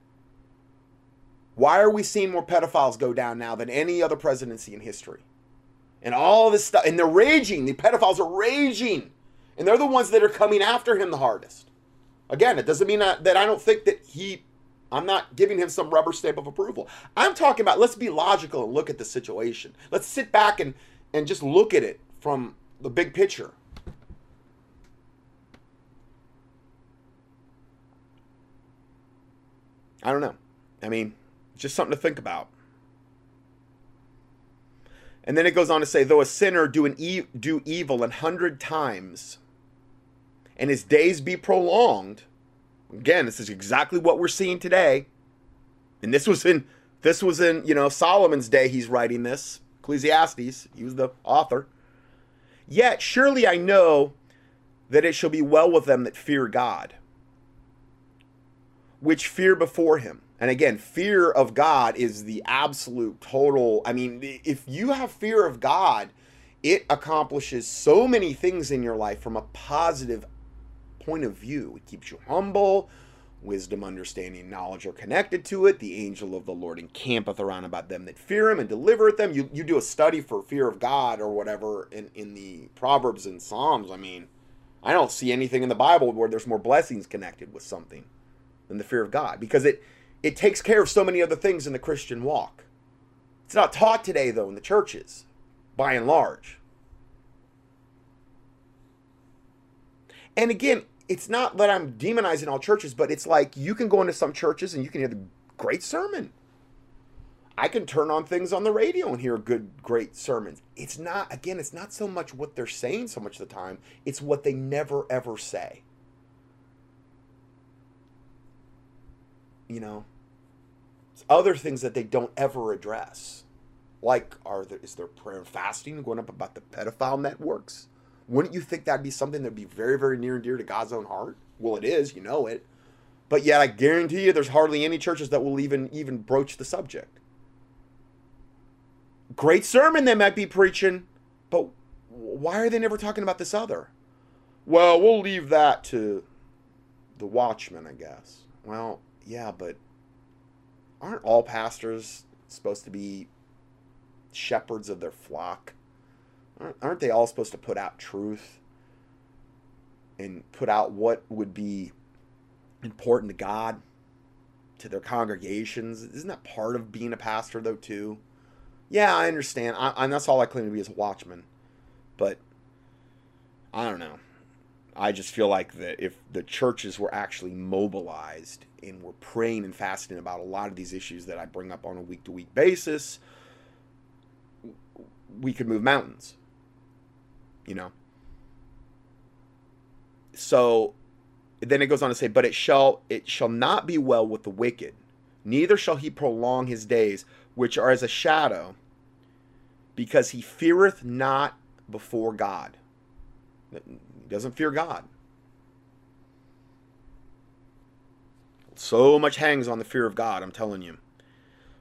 Why are we seeing more pedophiles go down now than any other presidency in history? And all this stuff, and they're raging, the pedophiles are raging. And they're the ones that are coming after him the hardest. Again, it doesn't mean that I don't think that I'm not giving him some rubber stamp of approval. I'm talking about, let's be logical and look at the situation. Let's sit back and just look at it from the big picture. I don't know. I mean, just something to think about. And then it goes on to say, though a sinner do evil 100 times, and his days be prolonged. Again, this is exactly what we're seeing today. And this was in, you know, Solomon's day. He's writing this, Ecclesiastes. He was the author. Yet surely I know that it shall be well with them that fear God, which fear before him. And again, fear of God is the absolute total. I mean, if you have fear of God, it accomplishes so many things in your life from a positive point of view. It keeps you humble. Wisdom, understanding, and knowledge are connected to it. The angel of the Lord encampeth around about them that fear him and delivereth them. You do a study for fear of God or whatever in the Proverbs and Psalms. I mean, I don't see anything in the Bible where there's more blessings connected with something than the fear of God, because it takes care of so many other things in the Christian walk. It's not taught today, though, in the churches, by and large. And again, it's not that I'm demonizing all churches, but it's like you can go into some churches and you can hear the great sermon. I can turn on things on the radio and hear great sermons. It's not, again, it's not so much what they're saying so much of the time. It's what they never, ever say. You know, it's other things that they don't ever address. Like, is there prayer and fasting going up about the pedophile networks? Wouldn't you think that'd be something that'd be very, very near and dear to God's own heart? Well, it is, you know it. But yet I guarantee you there's hardly any churches that will even broach the subject. Great sermon they might be preaching, but why are they never talking about this other? Well, we'll leave that to the watchman, I guess. Well, yeah, but aren't all pastors supposed to be shepherds of their flock? Aren't they all supposed to put out truth and put out what would be important to God, to their congregations? Isn't that part of being a pastor, though, too? Yeah, I understand. And that's all I claim to be as a watchman. But I don't know. I just feel like that if the churches were actually mobilized and were praying and fasting about a lot of these issues that I bring up on a week-to-week basis, we could move mountains, you know. So then it goes on to say, but it shall not be well with the wicked, neither shall he prolong his days, which are as a shadow, because he feareth not before God. He doesn't fear God. So much hangs on the fear of God, I'm telling you.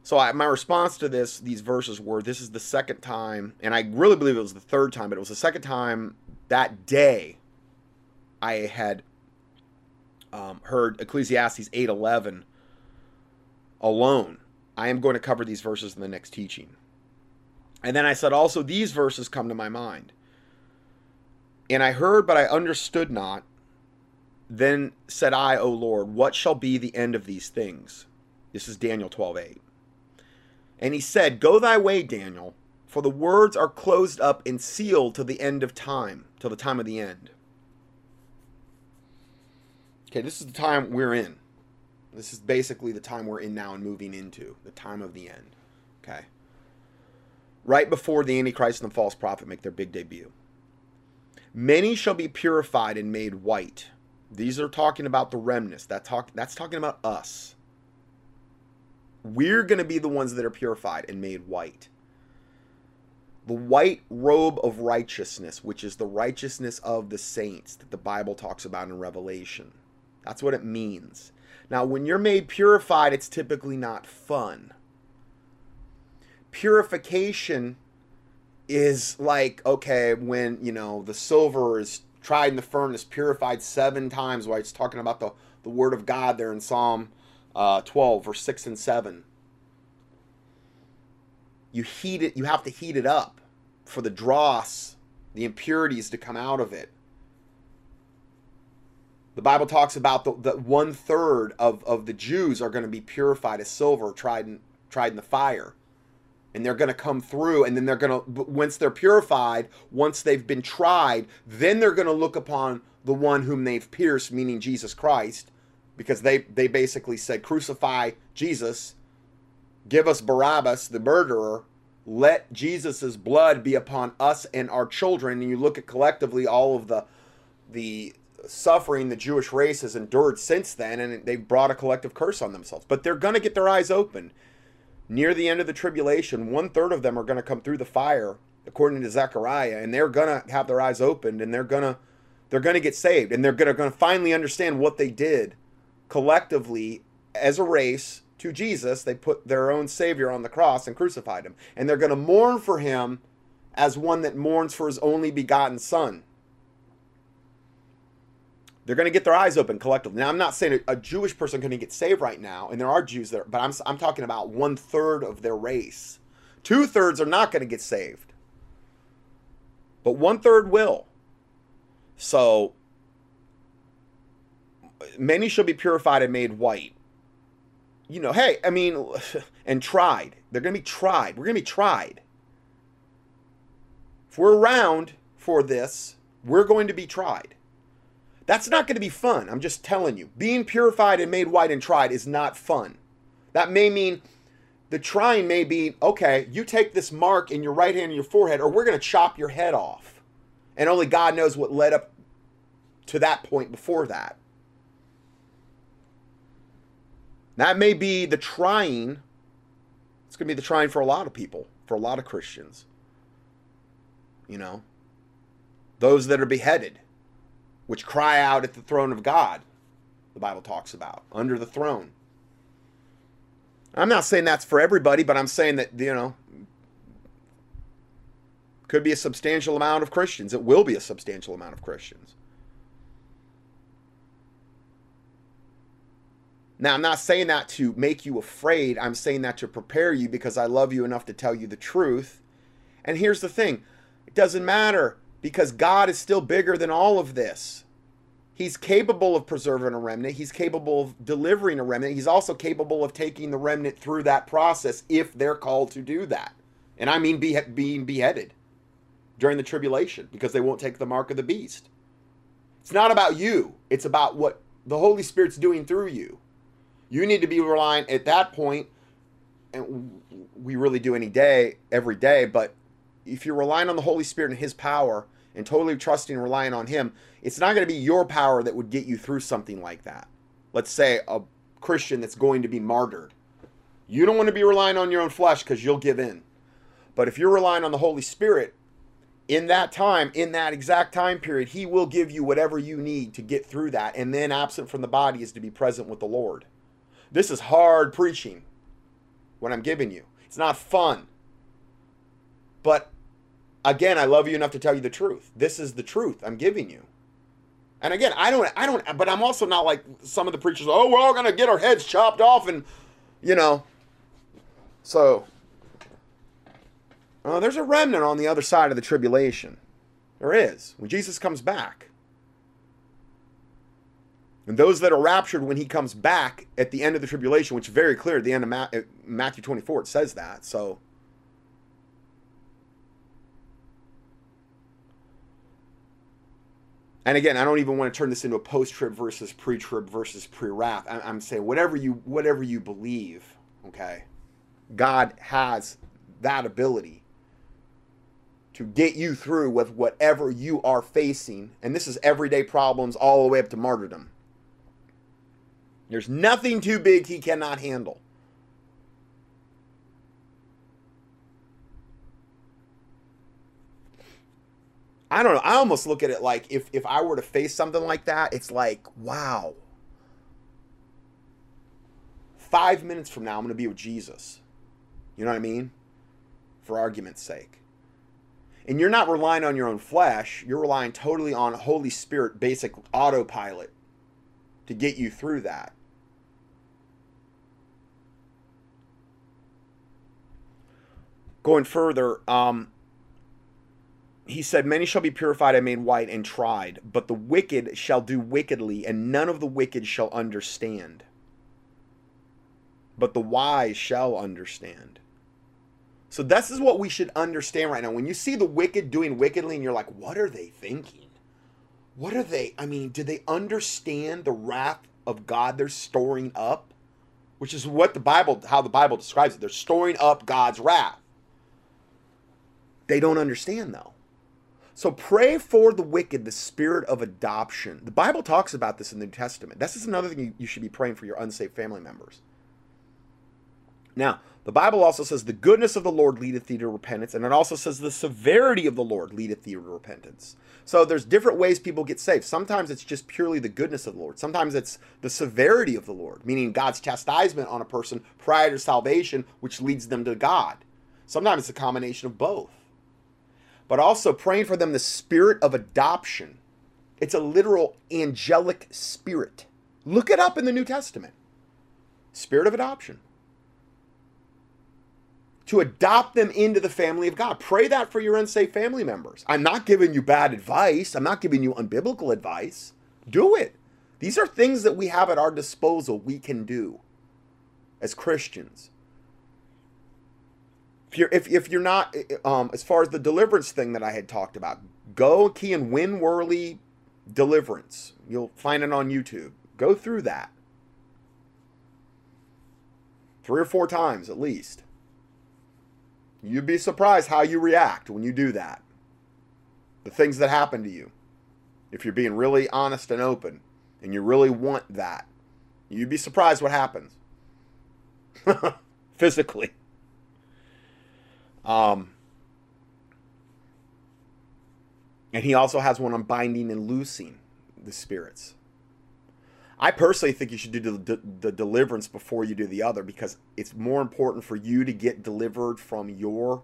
So my response to these verses were, this is the second time, and I really believe it was the third time, but it was the second time that day I had heard Ecclesiastes 8:11 alone. I am going to cover these verses in the next teaching. And then I said, also, these verses come to my mind. And I heard, but I understood not. Then said I, O Lord, what shall be the end of these things? This is Daniel 12:8. And he said, go thy way, Daniel, for the words are closed up and sealed till the end of time, till the time of the end. Okay, this is the time we're in. This is basically the time we're in now and moving into, the time of the end. Okay. Right before the Antichrist and the false prophet make their big debut. Many shall be purified and made white, These are talking about the remnants. That's talking about us. We're going to be the ones that are purified and made white. The white robe of righteousness, which is the righteousness of the saints that the Bible talks about in Revelation. That's what it means. Now, when you're made purified, it's typically not fun. Purification is like, okay, when, you know, the silver is tried in the furnace, purified 7 times, while it's talking about the word of God there in Psalm 12, verse 6 and 7. You heat it, you have to heat it up for the dross, the impurities to come out of it. The Bible talks about the 1/3 of the Jews are going to be purified as silver, tried in the fire. And they're going to come through, and then they're going to, once they're purified, once they've been tried, then they're going to look upon the one whom they've pierced, meaning Jesus Christ, because they basically said, crucify Jesus, give us Barabbas, the murderer, let Jesus' blood be upon us and our children. And you look at collectively all of the suffering the Jewish race has endured since then, and they've brought a collective curse on themselves. But they're going to get their eyes open. Near the end of the tribulation, 1/3 of them are going to come through the fire, according to Zechariah, and they're going to have their eyes opened, and they're going to get saved, and they're going to finally understand what they did collectively as a race to Jesus. They put their own Savior on the cross and crucified him, and they're going to mourn for him as one that mourns for his only begotten Son. They're going to get their eyes open collectively. Now, I'm not saying a Jewish person is going to get saved right now, and there are Jews there, but I'm talking about 1/3 of their race. 2/3 are not going to get saved, but 1/3 will. So, many shall be purified and made white. You know, hey, I mean, and tried. They're going to be tried. We're going to be tried. If we're around for this, we're going to be tried. That's not going to be fun. I'm just telling you. Being purified and made white and tried is not fun. That may mean the trying may be, okay, you take this mark in your right hand and your forehead, or we're going to chop your head off. And only God knows what led up to that point before that. That may be the trying. It's going to be the trying for a lot of people, for a lot of Christians. You know, those that are beheaded, which cry out at the throne of God, the Bible talks about, under the throne. I'm not saying that's for everybody, but I'm saying that, you know, could be a substantial amount of Christians. It will be a substantial amount of Christians. Now, I'm not saying that to make you afraid. I'm saying that to prepare you, because I love you enough to tell you the truth. And here's the thing. It doesn't matter, because God is still bigger than all of this. He's capable of preserving a remnant. He's capable of delivering a remnant. He's also capable of taking the remnant through that process if they're called to do that. And I mean being beheaded during the tribulation, because they won't take the mark of the beast. It's not about you. It's about what the Holy Spirit's doing through you. You need to be relying at that point, and we really do any day, every day, but if you're relying on the Holy Spirit and his power and totally trusting and relying on him, it's not going to be your power that would get you through something like that. Let's say a Christian that's going to be martyred. You don't want to be relying on your own flesh, because you'll give in. But if you're relying on the Holy Spirit in that time, in that exact time period, he will give you whatever you need to get through that. And then absent from the body is to be present with the Lord. This is hard preaching, what I'm giving you. It's not fun. But again, I love you enough to tell you the truth. This is the truth I'm giving you. And again, I don't, but I'm also not like some of the preachers, oh, we're all going to get our heads chopped off and, you know. So, there's a remnant on the other side of the tribulation. There is, when Jesus comes back. And those that are raptured when he comes back at the end of the tribulation, which is very clear at the end of Matthew 24, it says that, so. And again, I don't even want to turn this into a post-trib versus pre-trib versus pre-wrath. I'm saying whatever you believe, okay, God has that ability to get you through with whatever you are facing. And this is everyday problems all the way up to martyrdom. There's nothing too big he cannot handle. I don't know. I almost look at it like if I were to face something like that, it's like, wow. 5 minutes from now, I'm going to be with Jesus. You know what I mean? For argument's sake. And you're not relying on your own flesh. You're relying totally on Holy Spirit, basic autopilot to get you through that. Going further, he said, many shall be purified and made white and tried, but the wicked shall do wickedly, and none of the wicked shall understand. But the wise shall understand. So this is what we should understand right now. When you see the wicked doing wickedly and you're like, what are they thinking? What are they? I mean, do they understand the wrath of God they're storing up? Which is what the Bible, how the Bible describes it. They're storing up God's wrath. They don't understand though. So pray for the wicked, the spirit of adoption. The Bible talks about this in the New Testament. This is another thing you should be praying for your unsaved family members. Now, the Bible also says the goodness of the Lord leadeth thee to repentance. And it also says the severity of the Lord leadeth thee to repentance. So there's different ways people get saved. Sometimes it's just purely the goodness of the Lord. Sometimes it's the severity of the Lord, meaning God's chastisement on a person prior to salvation, which leads them to God. Sometimes it's a combination of both. But also praying for them the spirit of adoption. It's a literal angelic spirit. Look it up in the New Testament. Spirit of adoption. To adopt them into the family of God. Pray that for your unsaved family members. I'm not giving you bad advice. I'm not giving you unbiblical advice. Do it. These are things that we have at our disposal we can do as Christians. If you're not, as far as the deliverance thing that I had talked about, go key in Win Worley deliverance. You'll find it on YouTube. Go through that. 3 or 4 times at least. You'd be surprised how you react when you do that. The things that happen to you. If you're being really honest and open, and you really want that, you'd be surprised what happens. Physically. And he also has one on binding and loosing the spirits. I personally think you should do the deliverance before you do the other, because it's more important for you to get delivered from the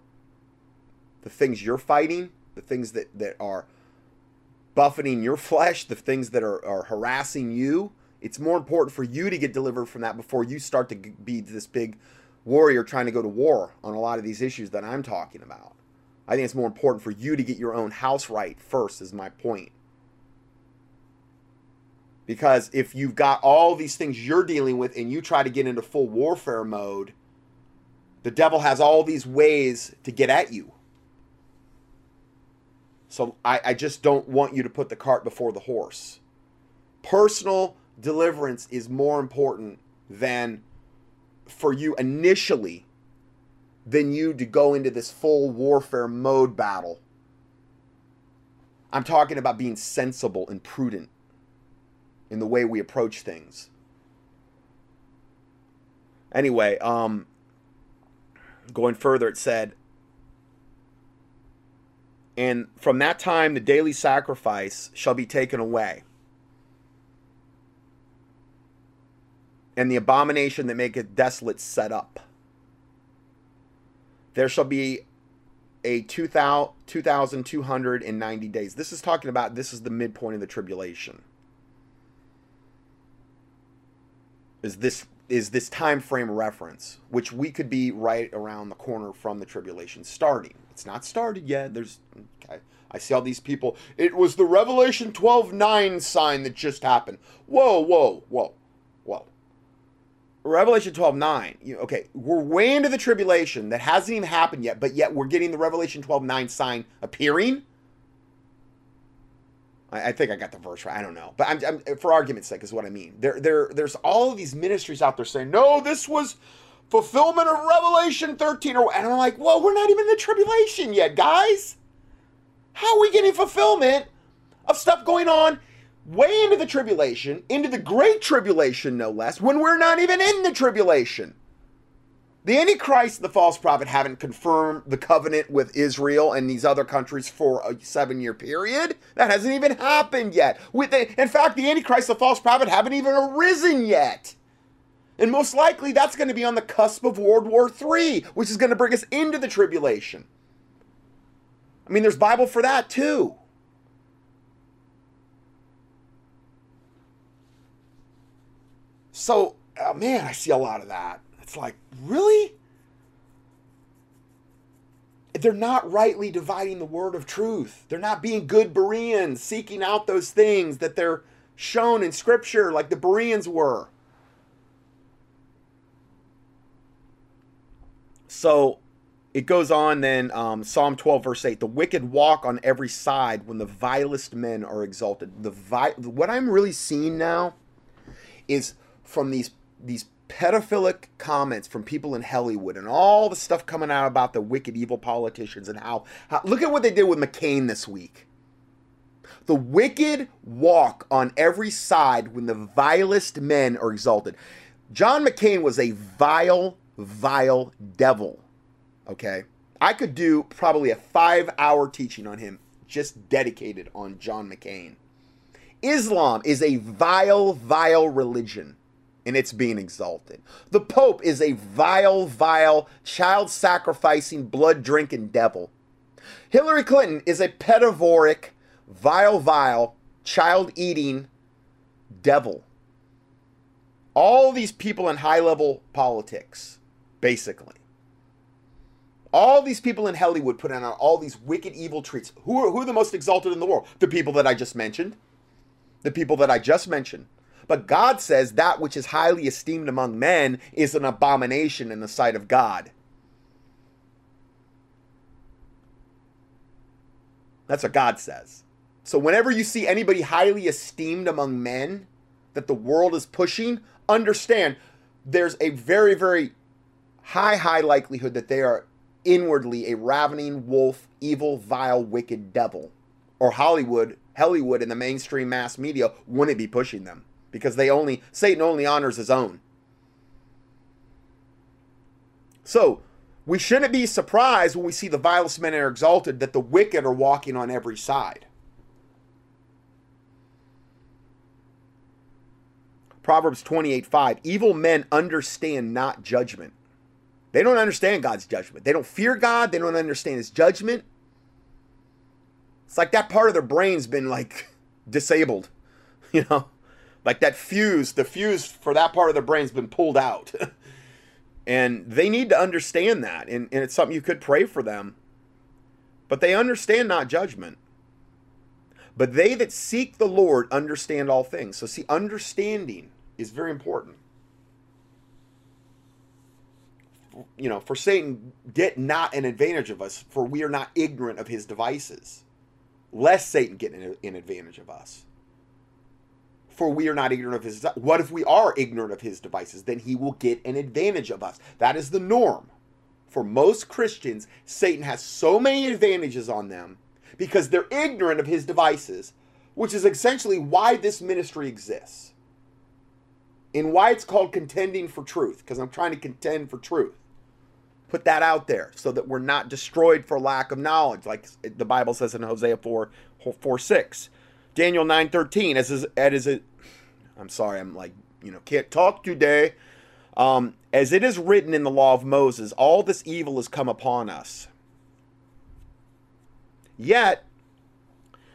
things you're fighting, the things that are buffeting your flesh, the things that are harassing you. It's more important for you to get delivered from that before you start to be this big warrior trying to go to war on a lot of these issues that I'm talking about. I think it's more important for you to get your own house right first, is my point. Because if you've got all these things you're dealing with and you try to get into full warfare mode, the devil has all these ways to get at you. So I just don't want you to put the cart before the horse. Personal deliverance is more important than for you initially than you to go into this full warfare mode battle. I'm talking about being sensible and prudent in the way we approach things. Anyway, going further, it said, and from that time the daily sacrifice shall be taken away, and the abomination that maketh desolate set up. There shall be a 2,290 days. This is talking about, this is the midpoint of the tribulation. Is this time frame reference, which we could be right around the corner from the tribulation starting. It's not started yet. I see all these people. It was the Revelation 12:9 sign that just happened. Whoa, whoa, whoa, whoa. Revelation 12:9. Okay, we're way into the tribulation that hasn't even happened yet, but yet we're getting the Revelation 12:9 sign appearing. I think I got the verse right. I don't know, but I'm for argument's sake is what I mean. There's all of these ministries out there saying, no, this was fulfillment of Revelation 13, and I'm like, well, we're not even in the tribulation yet, guys. How are we getting fulfillment of stuff going on way into the tribulation, into the great tribulation, no less, when we're not even in the tribulation? The Antichrist, the false prophet, haven't confirmed the covenant with Israel and these other countries for a 7-year period. That hasn't even happened yet. In fact, the Antichrist, the false prophet, haven't even arisen yet. And most likely, that's going to be on the cusp of World War III, which is going to bring us into the tribulation. I mean, there's Bible for that, too. So, man, I see a lot of that. It's like, really? They're not rightly dividing the word of truth. They're not being good Bereans, seeking out those things that they're shown in Scripture like the Bereans were. So it goes on then, Psalm 12, verse 8, the wicked walk on every side when the vilest men are exalted. What I'm really seeing now is from these pedophilic comments from people in Hollywood and all the stuff coming out about the wicked, evil politicians and how look at what they did with McCain this week. The wicked walk on every side when the vilest men are exalted. John McCain was a vile, vile devil. Okay. I could do probably a 5-hour teaching on him, just dedicated on John McCain. Islam is a vile, vile religion, and it's being exalted. The Pope is a vile, vile, child-sacrificing, blood-drinking devil. Hillary Clinton is a pedivoric, vile, vile, child-eating devil. All these people in high-level politics, basically. All these people in Hollywood put out all these wicked, evil treats. Who are the most exalted in the world? The people that I just mentioned. The people that I just mentioned. But God says that which is highly esteemed among men is an abomination in the sight of God. That's what God says. So whenever you see anybody highly esteemed among men that the world is pushing, understand there's a very, very high likelihood that they are inwardly a ravening wolf, evil, vile, wicked devil. Or Hollywood and the mainstream mass media wouldn't be pushing them. Because Satan only honors his own. So, we shouldn't be surprised when we see the vilest men are exalted that the wicked are walking on every side. Proverbs 28:5, evil men understand not judgment. They don't understand God's judgment. They don't fear God. They don't understand his judgment. It's like that part of their brain's been like disabled, you know? Like that fuse, the fuse for that part of their brain's been pulled out. And they need to understand that. And it's something you could pray for them. But they understand not judgment. But they that seek the Lord understand all things. So see, understanding is very important. You know, for Satan, get not an advantage of us, for we are not ignorant of his devices. Lest Satan get an advantage of us. For we are not ignorant of his. What if we are ignorant of his devices? Then he will get an advantage of us. That is the norm. For most Christians, Satan has so many advantages on them because they're ignorant of his devices, which is essentially why this ministry exists and why it's called Contending for Truth, because I'm trying to contend for truth. Put that out there so that we're not destroyed for lack of knowledge, like the Bible says in Hosea 4:6. Daniel 9:13, I'm sorry, I'm like, you know, can't talk today. As it is written in the law of Moses, all this evil has come upon us. Yet,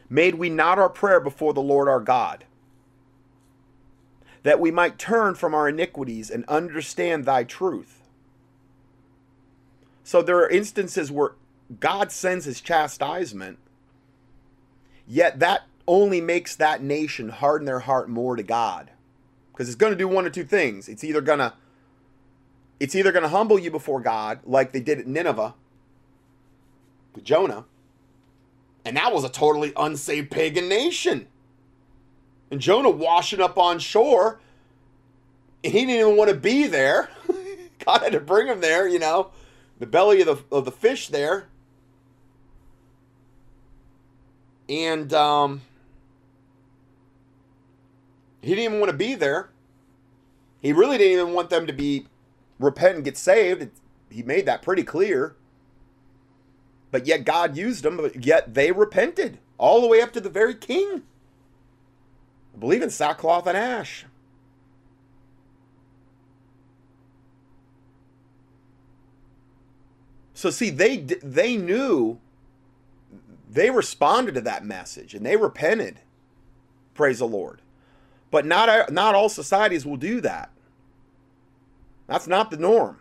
made we not our prayer before the Lord our God, that we might turn from our iniquities and understand thy truth. So there are instances where God sends his chastisement, yet that only makes that nation harden their heart more to God, because it's going to do one of two things. It's either going to humble you before God, like they did at Nineveh with Jonah, and that was a totally unsaved pagan nation. And Jonah washing up on shore, and he didn't even want to be there. God had to bring him there, you know, the belly of the fish there. And he didn't even want to be there. He really didn't even want them to be repent and get saved. He made that pretty clear. But yet God used them, but yet they repented all the way up to the very king. I believe in sackcloth and ash. So see, they knew, they responded to that message and they repented. Praise the Lord. But not all societies will do that. That's not the norm.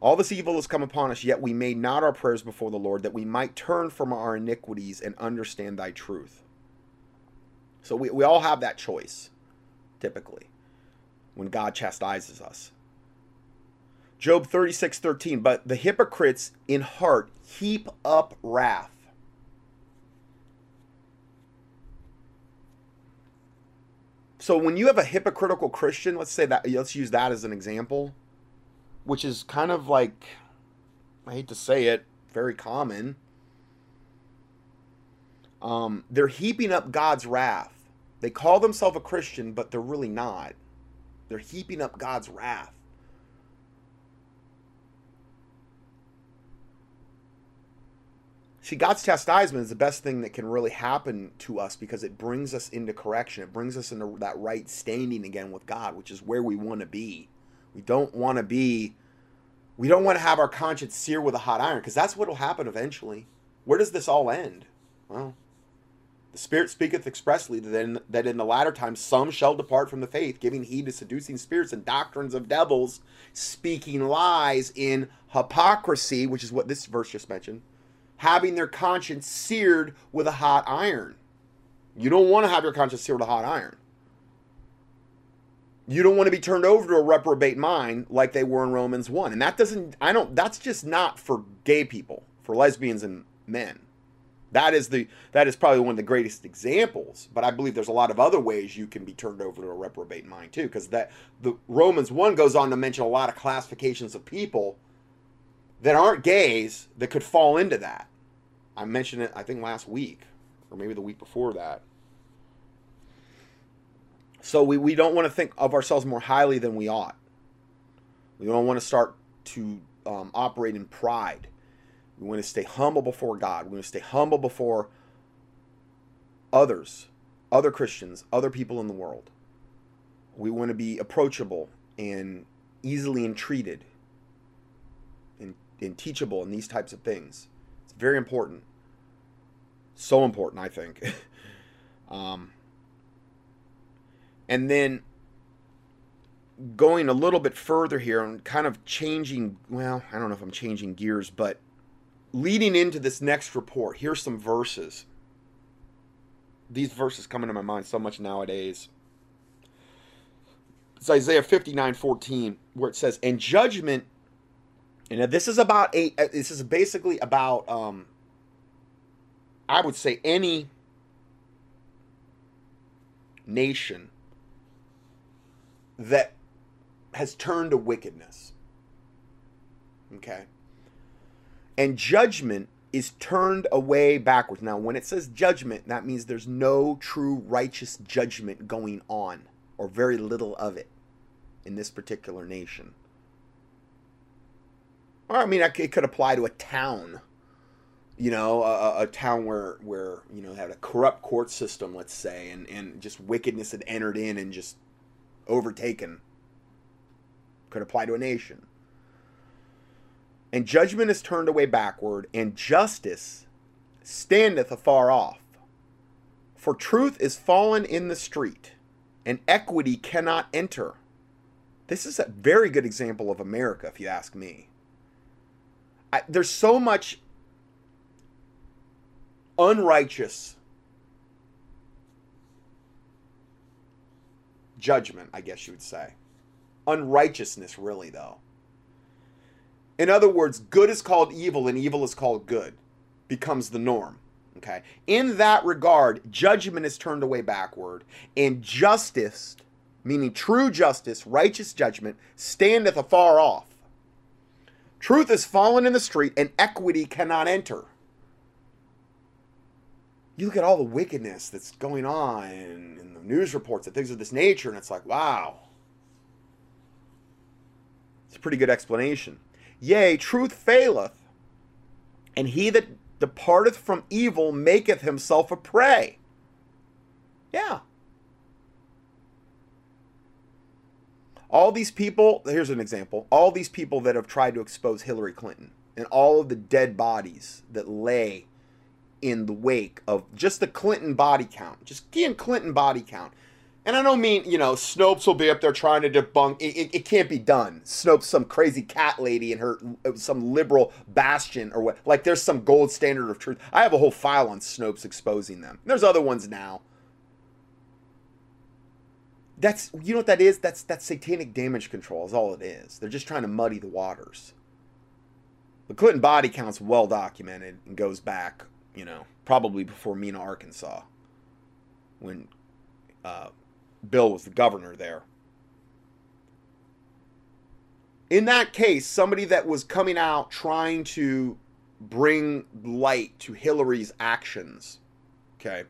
All this evil has come upon us, yet we made not our prayers before the Lord, that we might turn from our iniquities and understand thy truth. So we all have that choice, typically, when God chastises us. Job 36:13, but the hypocrites in heart heap up wrath. So when you have a hypocritical Christian, let's use that as an example, which is kind of like, I hate to say it, very common. They're heaping up God's wrath. They call themselves a Christian, but they're really not. They're heaping up God's wrath. See, God's chastisement is the best thing that can really happen to us because it brings us into correction. It brings us into that right standing again with God, which is where we want to be. We don't want to have our conscience seared with a hot iron, because that's what will happen eventually. Where does this all end? Well, the Spirit speaketh expressly that in the latter time some shall depart from the faith, giving heed to seducing spirits and doctrines of devils, speaking lies in hypocrisy, which is what this verse just mentioned. Having their conscience seared with a hot iron. You don't want to have your conscience seared with a hot iron. You don't want to be turned over to a reprobate mind like they were in Romans 1. And that's just not for gay people, for lesbians and men. That is probably one of the greatest examples, but I believe there's a lot of other ways you can be turned over to a reprobate mind too, because the Romans 1 goes on to mention a lot of classifications of people that aren't gays that could fall into that. I mentioned it, I think, last week, or maybe the week before that. So we don't want to think of ourselves more highly than we ought. We don't want to start to operate in pride. We want to stay humble before God. We want to stay humble before others, other Christians, other people in the world. We want to be approachable and easily entreated and teachable and these types of things. It's very important. So important, I think. And then going a little bit further here and kind of changing, well, I don't know if I'm changing gears, but leading into this next report, here's some verses. These verses come into my mind so much nowadays. It's Isaiah 59:14, where it says, and judgment, and this is about this is basically about, I would say, any nation that has turned to wickedness. Okay? And judgment is turned away backwards. Now, when it says judgment, that means there's no true righteous judgment going on, or very little of it in this particular nation. Or, I mean, it could apply to a town, you know, a town where you know, had a corrupt court system, let's say, and just wickedness had entered in and just overtaken. Could apply to a nation. And judgment is turned away backward, and justice standeth afar off. For truth is fallen in the street, and equity cannot enter. This is a very good example of America, if you ask me. There's so much unrighteous judgment, I guess you would say. Unrighteousness, really, though. In other words, good is called evil and evil is called good. Becomes the norm. Okay? In that regard, judgment is turned away backward, and justice, meaning true justice, righteous judgment, standeth afar off. Truth is fallen in the street, and equity cannot enter. you look at all the wickedness that's going on in the news reports and things of this nature, and it's like, wow. It's a pretty good explanation. Yea, truth faileth, and he that departeth from evil maketh himself a prey. Yeah. All these people, here's an example, all these people that have tried to expose Hillary Clinton and all of the dead bodies that lay in the wake of just the Clinton body count, just key in Clinton body count. And I don't mean, you know, Snopes will be up there trying to debunk. It can't be done. Snopes, some crazy cat lady in her, some liberal bastion or what. Like there's some gold standard of truth. I have a whole file on Snopes exposing them. There's other ones now. That's, you know what that is? That's satanic damage control is all it is. They're just trying to muddy the waters. The Clinton body count's well documented and goes back, you know, probably before Mena, Arkansas, when Bill was the governor there. In that case, somebody that was coming out trying to bring light to Hillary's actions, okay?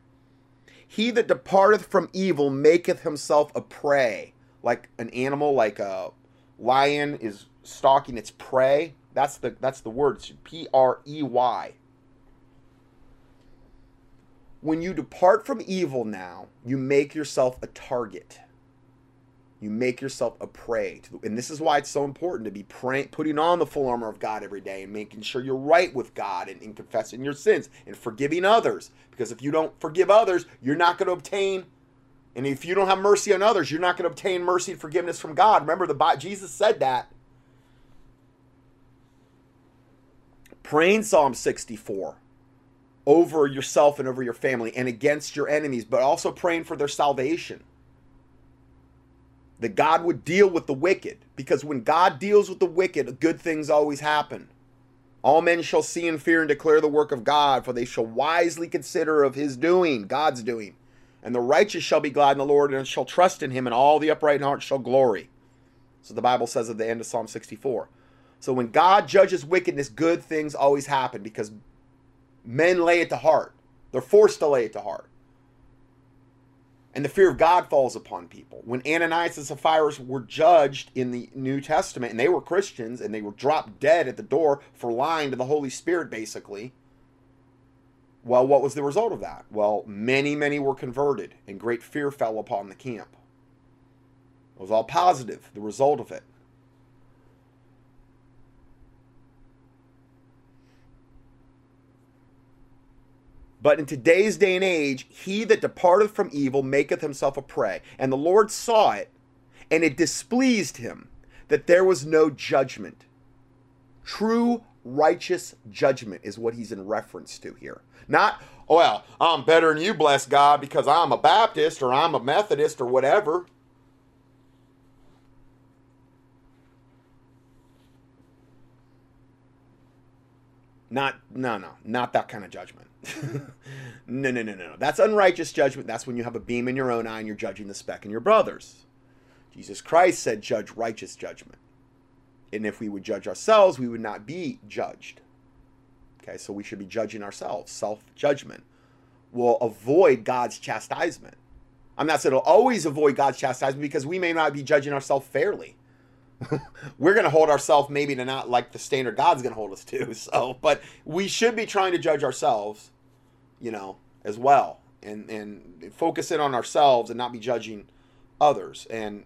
He that departeth from evil maketh himself a prey. Like an animal, like a lion is stalking its prey. That's the word. P-R-E-Y. When you depart from evil now, you make yourself a target. You make yourself a prey. And this is why it's so important to be praying, putting on the full armor of God every day and making sure you're right with God and confessing your sins and forgiving others. Because if you don't forgive others, you're not going to obtain, and if you don't have mercy on others, you're not going to obtain mercy and forgiveness from God. Remember, Jesus said that. Praying Psalm 64 over yourself and over your family and against your enemies, but also praying for their salvation. That God would deal with the wicked, because when God deals with the wicked, good things always happen. All men shall see and fear and declare the work of God, for they shall wisely consider of his doing, God's doing. And the righteous shall be glad in the Lord and shall trust in him, and all the upright in heart shall glory. So the Bible says at the end of Psalm 64. So when God judges wickedness, good things always happen, because men lay it to heart. They're forced to lay it to heart. And the fear of God falls upon people. When Ananias and Sapphira were judged in the New Testament, and they were Christians, and they were dropped dead at the door for lying to the Holy Spirit, basically. Well, what was the result of that? Well, many, many were converted, and great fear fell upon the camp. It was all positive, the result of it. But in today's day and age, he that departeth from evil maketh himself a prey. And the Lord saw it, and it displeased him that there was no judgment. True righteous judgment is what he's in reference to here. Not, oh, well, I'm better than you, bless God, because I'm a Baptist or I'm a Methodist or whatever. Not that kind of judgment. No. That's unrighteous judgment. That's when you have a beam in your own eye and you're judging the speck in your brother's. Jesus Christ said, judge righteous judgment. And if we would judge ourselves, we would not be judged. Okay, so we should be judging ourselves. Self-judgment will avoid God's chastisement. I'm not saying it'll always avoid God's chastisement, because we may not be judging ourselves fairly. We're going to hold ourselves maybe to not like the standard God's going to hold us to. So, but we should be trying to judge ourselves, you know, as well, and focus in on ourselves and not be judging others. And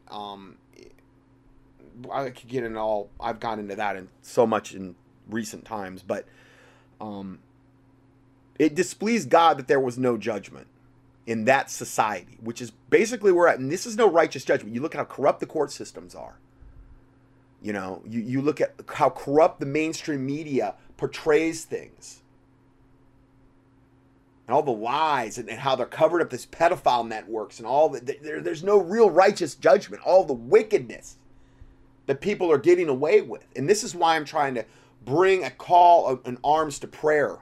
I could get into all, I've gotten into that in so much in recent times, but it displeased God that there was no judgment in that society, which is basically where we're at. And this is no righteous judgment. You look at how corrupt the court systems are. You know, you look at how corrupt the mainstream media portrays things. And all the lies and how they're covered up, these pedophile networks and all that. There's no real righteous judgment. All the wickedness that people are getting away with. And this is why I'm trying to bring a call of an arms to prayer.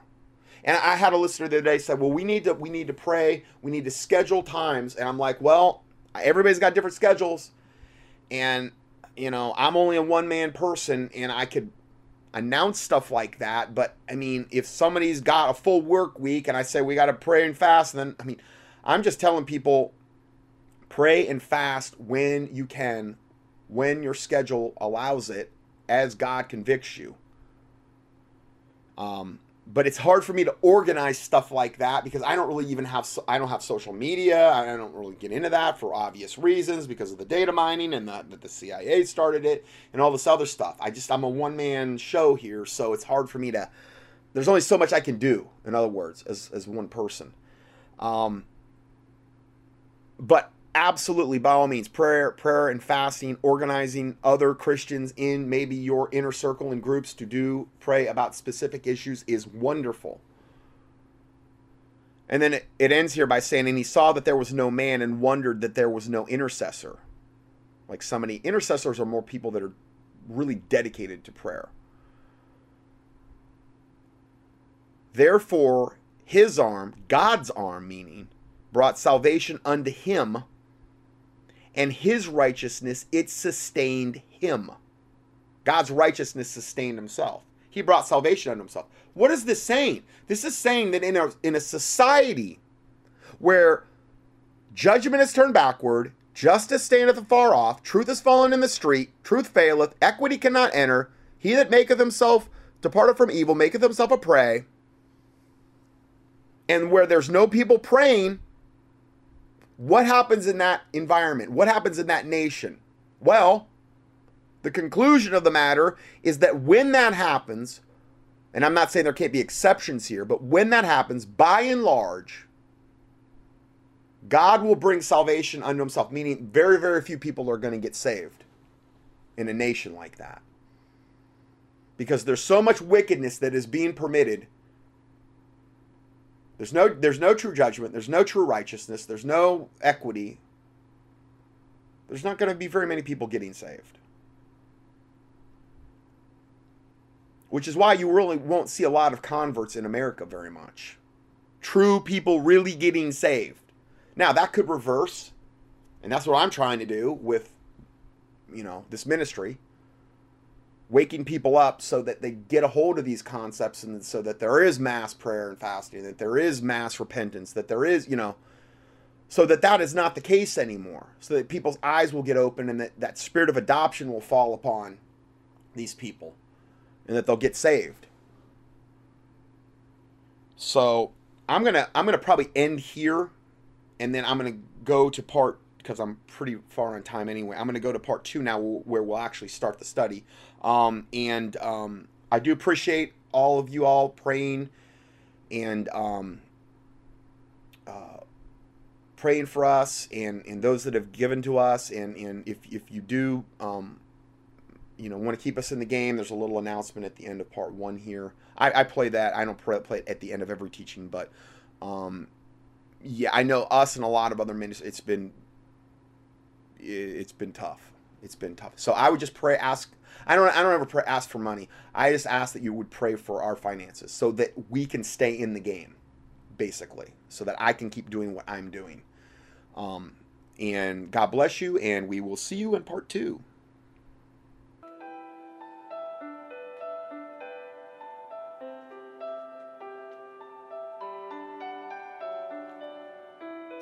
And I had a listener the other day said, well, we need to pray. We need to schedule times. And I'm like, well, everybody's got different schedules. And you know, I'm only a one-man person, and I could announce stuff like that. But I mean, if somebody's got a full work week and I say we got to pray and fast, and then I mean, I'm just telling people, pray and fast when you can, when your schedule allows it, as God convicts you. But it's hard for me to organize stuff like that because I don't really even have, I don't have social media. I don't really get into that for obvious reasons because of the data mining and that the CIA started it and all this other stuff. I'm a one-man show here, so it's hard for me to, there's only so much I can do, in other words, as one person. But absolutely, by all means, prayer and fasting, organizing other Christians in maybe your inner circle and groups to do pray about specific issues is wonderful. And then it ends here by saying, and he saw that there was no man and wondered that there was no intercessor. Like somebody, intercessors are more people that are really dedicated to prayer. Therefore, his arm, God's arm meaning, brought salvation unto him, and his righteousness, it sustained him. God's righteousness sustained himself. He brought salvation unto himself. What is this saying? This is saying that in a society where judgment is turned backward, justice standeth afar off, truth is fallen in the street, truth faileth, equity cannot enter, he that maketh himself departeth from evil, maketh himself a prey, and where there's no people praying, what happens in that environment? What happens in that nation? Well, the conclusion of the matter is that when that happens, and I'm not saying there can't be exceptions here, but when that happens, by and large, God will bring salvation unto himself, meaning very, very few people are going to get saved in a nation like that. Because there's so much wickedness that is being permitted. There's no true judgment. There's no true righteousness. There's no equity. There's not going to be very many people getting saved. Which is why you really won't see a lot of converts in America very much. True people really getting saved. Now, that could reverse, and that's what I'm trying to do with, you know, this ministry. Waking people up so that they get a hold of these concepts and so that there is mass prayer and fasting, that there is mass repentance, that there is, you know, so that is not the case anymore. So that people's eyes will get open and that spirit of adoption will fall upon these people and that they'll get saved. So I'm going to probably end here, and then I'm going to go to part, because I'm pretty far on time anyway. I'm going to go to part 2 now, where we'll actually start the study. I do appreciate all of you all praying and praying for us, and those that have given to us. And if you do, you know, want to keep us in the game, there's a little announcement at the end of part 1 here. I play that. I don't play it at the end of every teaching, but yeah, I know us and a lot of other ministries, it's been tough. It's been tough. So I would just pray, ask. I don't ever pray, ask for money. I just ask that you would pray for our finances so that we can stay in the game, basically, so that I can keep doing what I'm doing. And God bless you, and we will see you in part 2.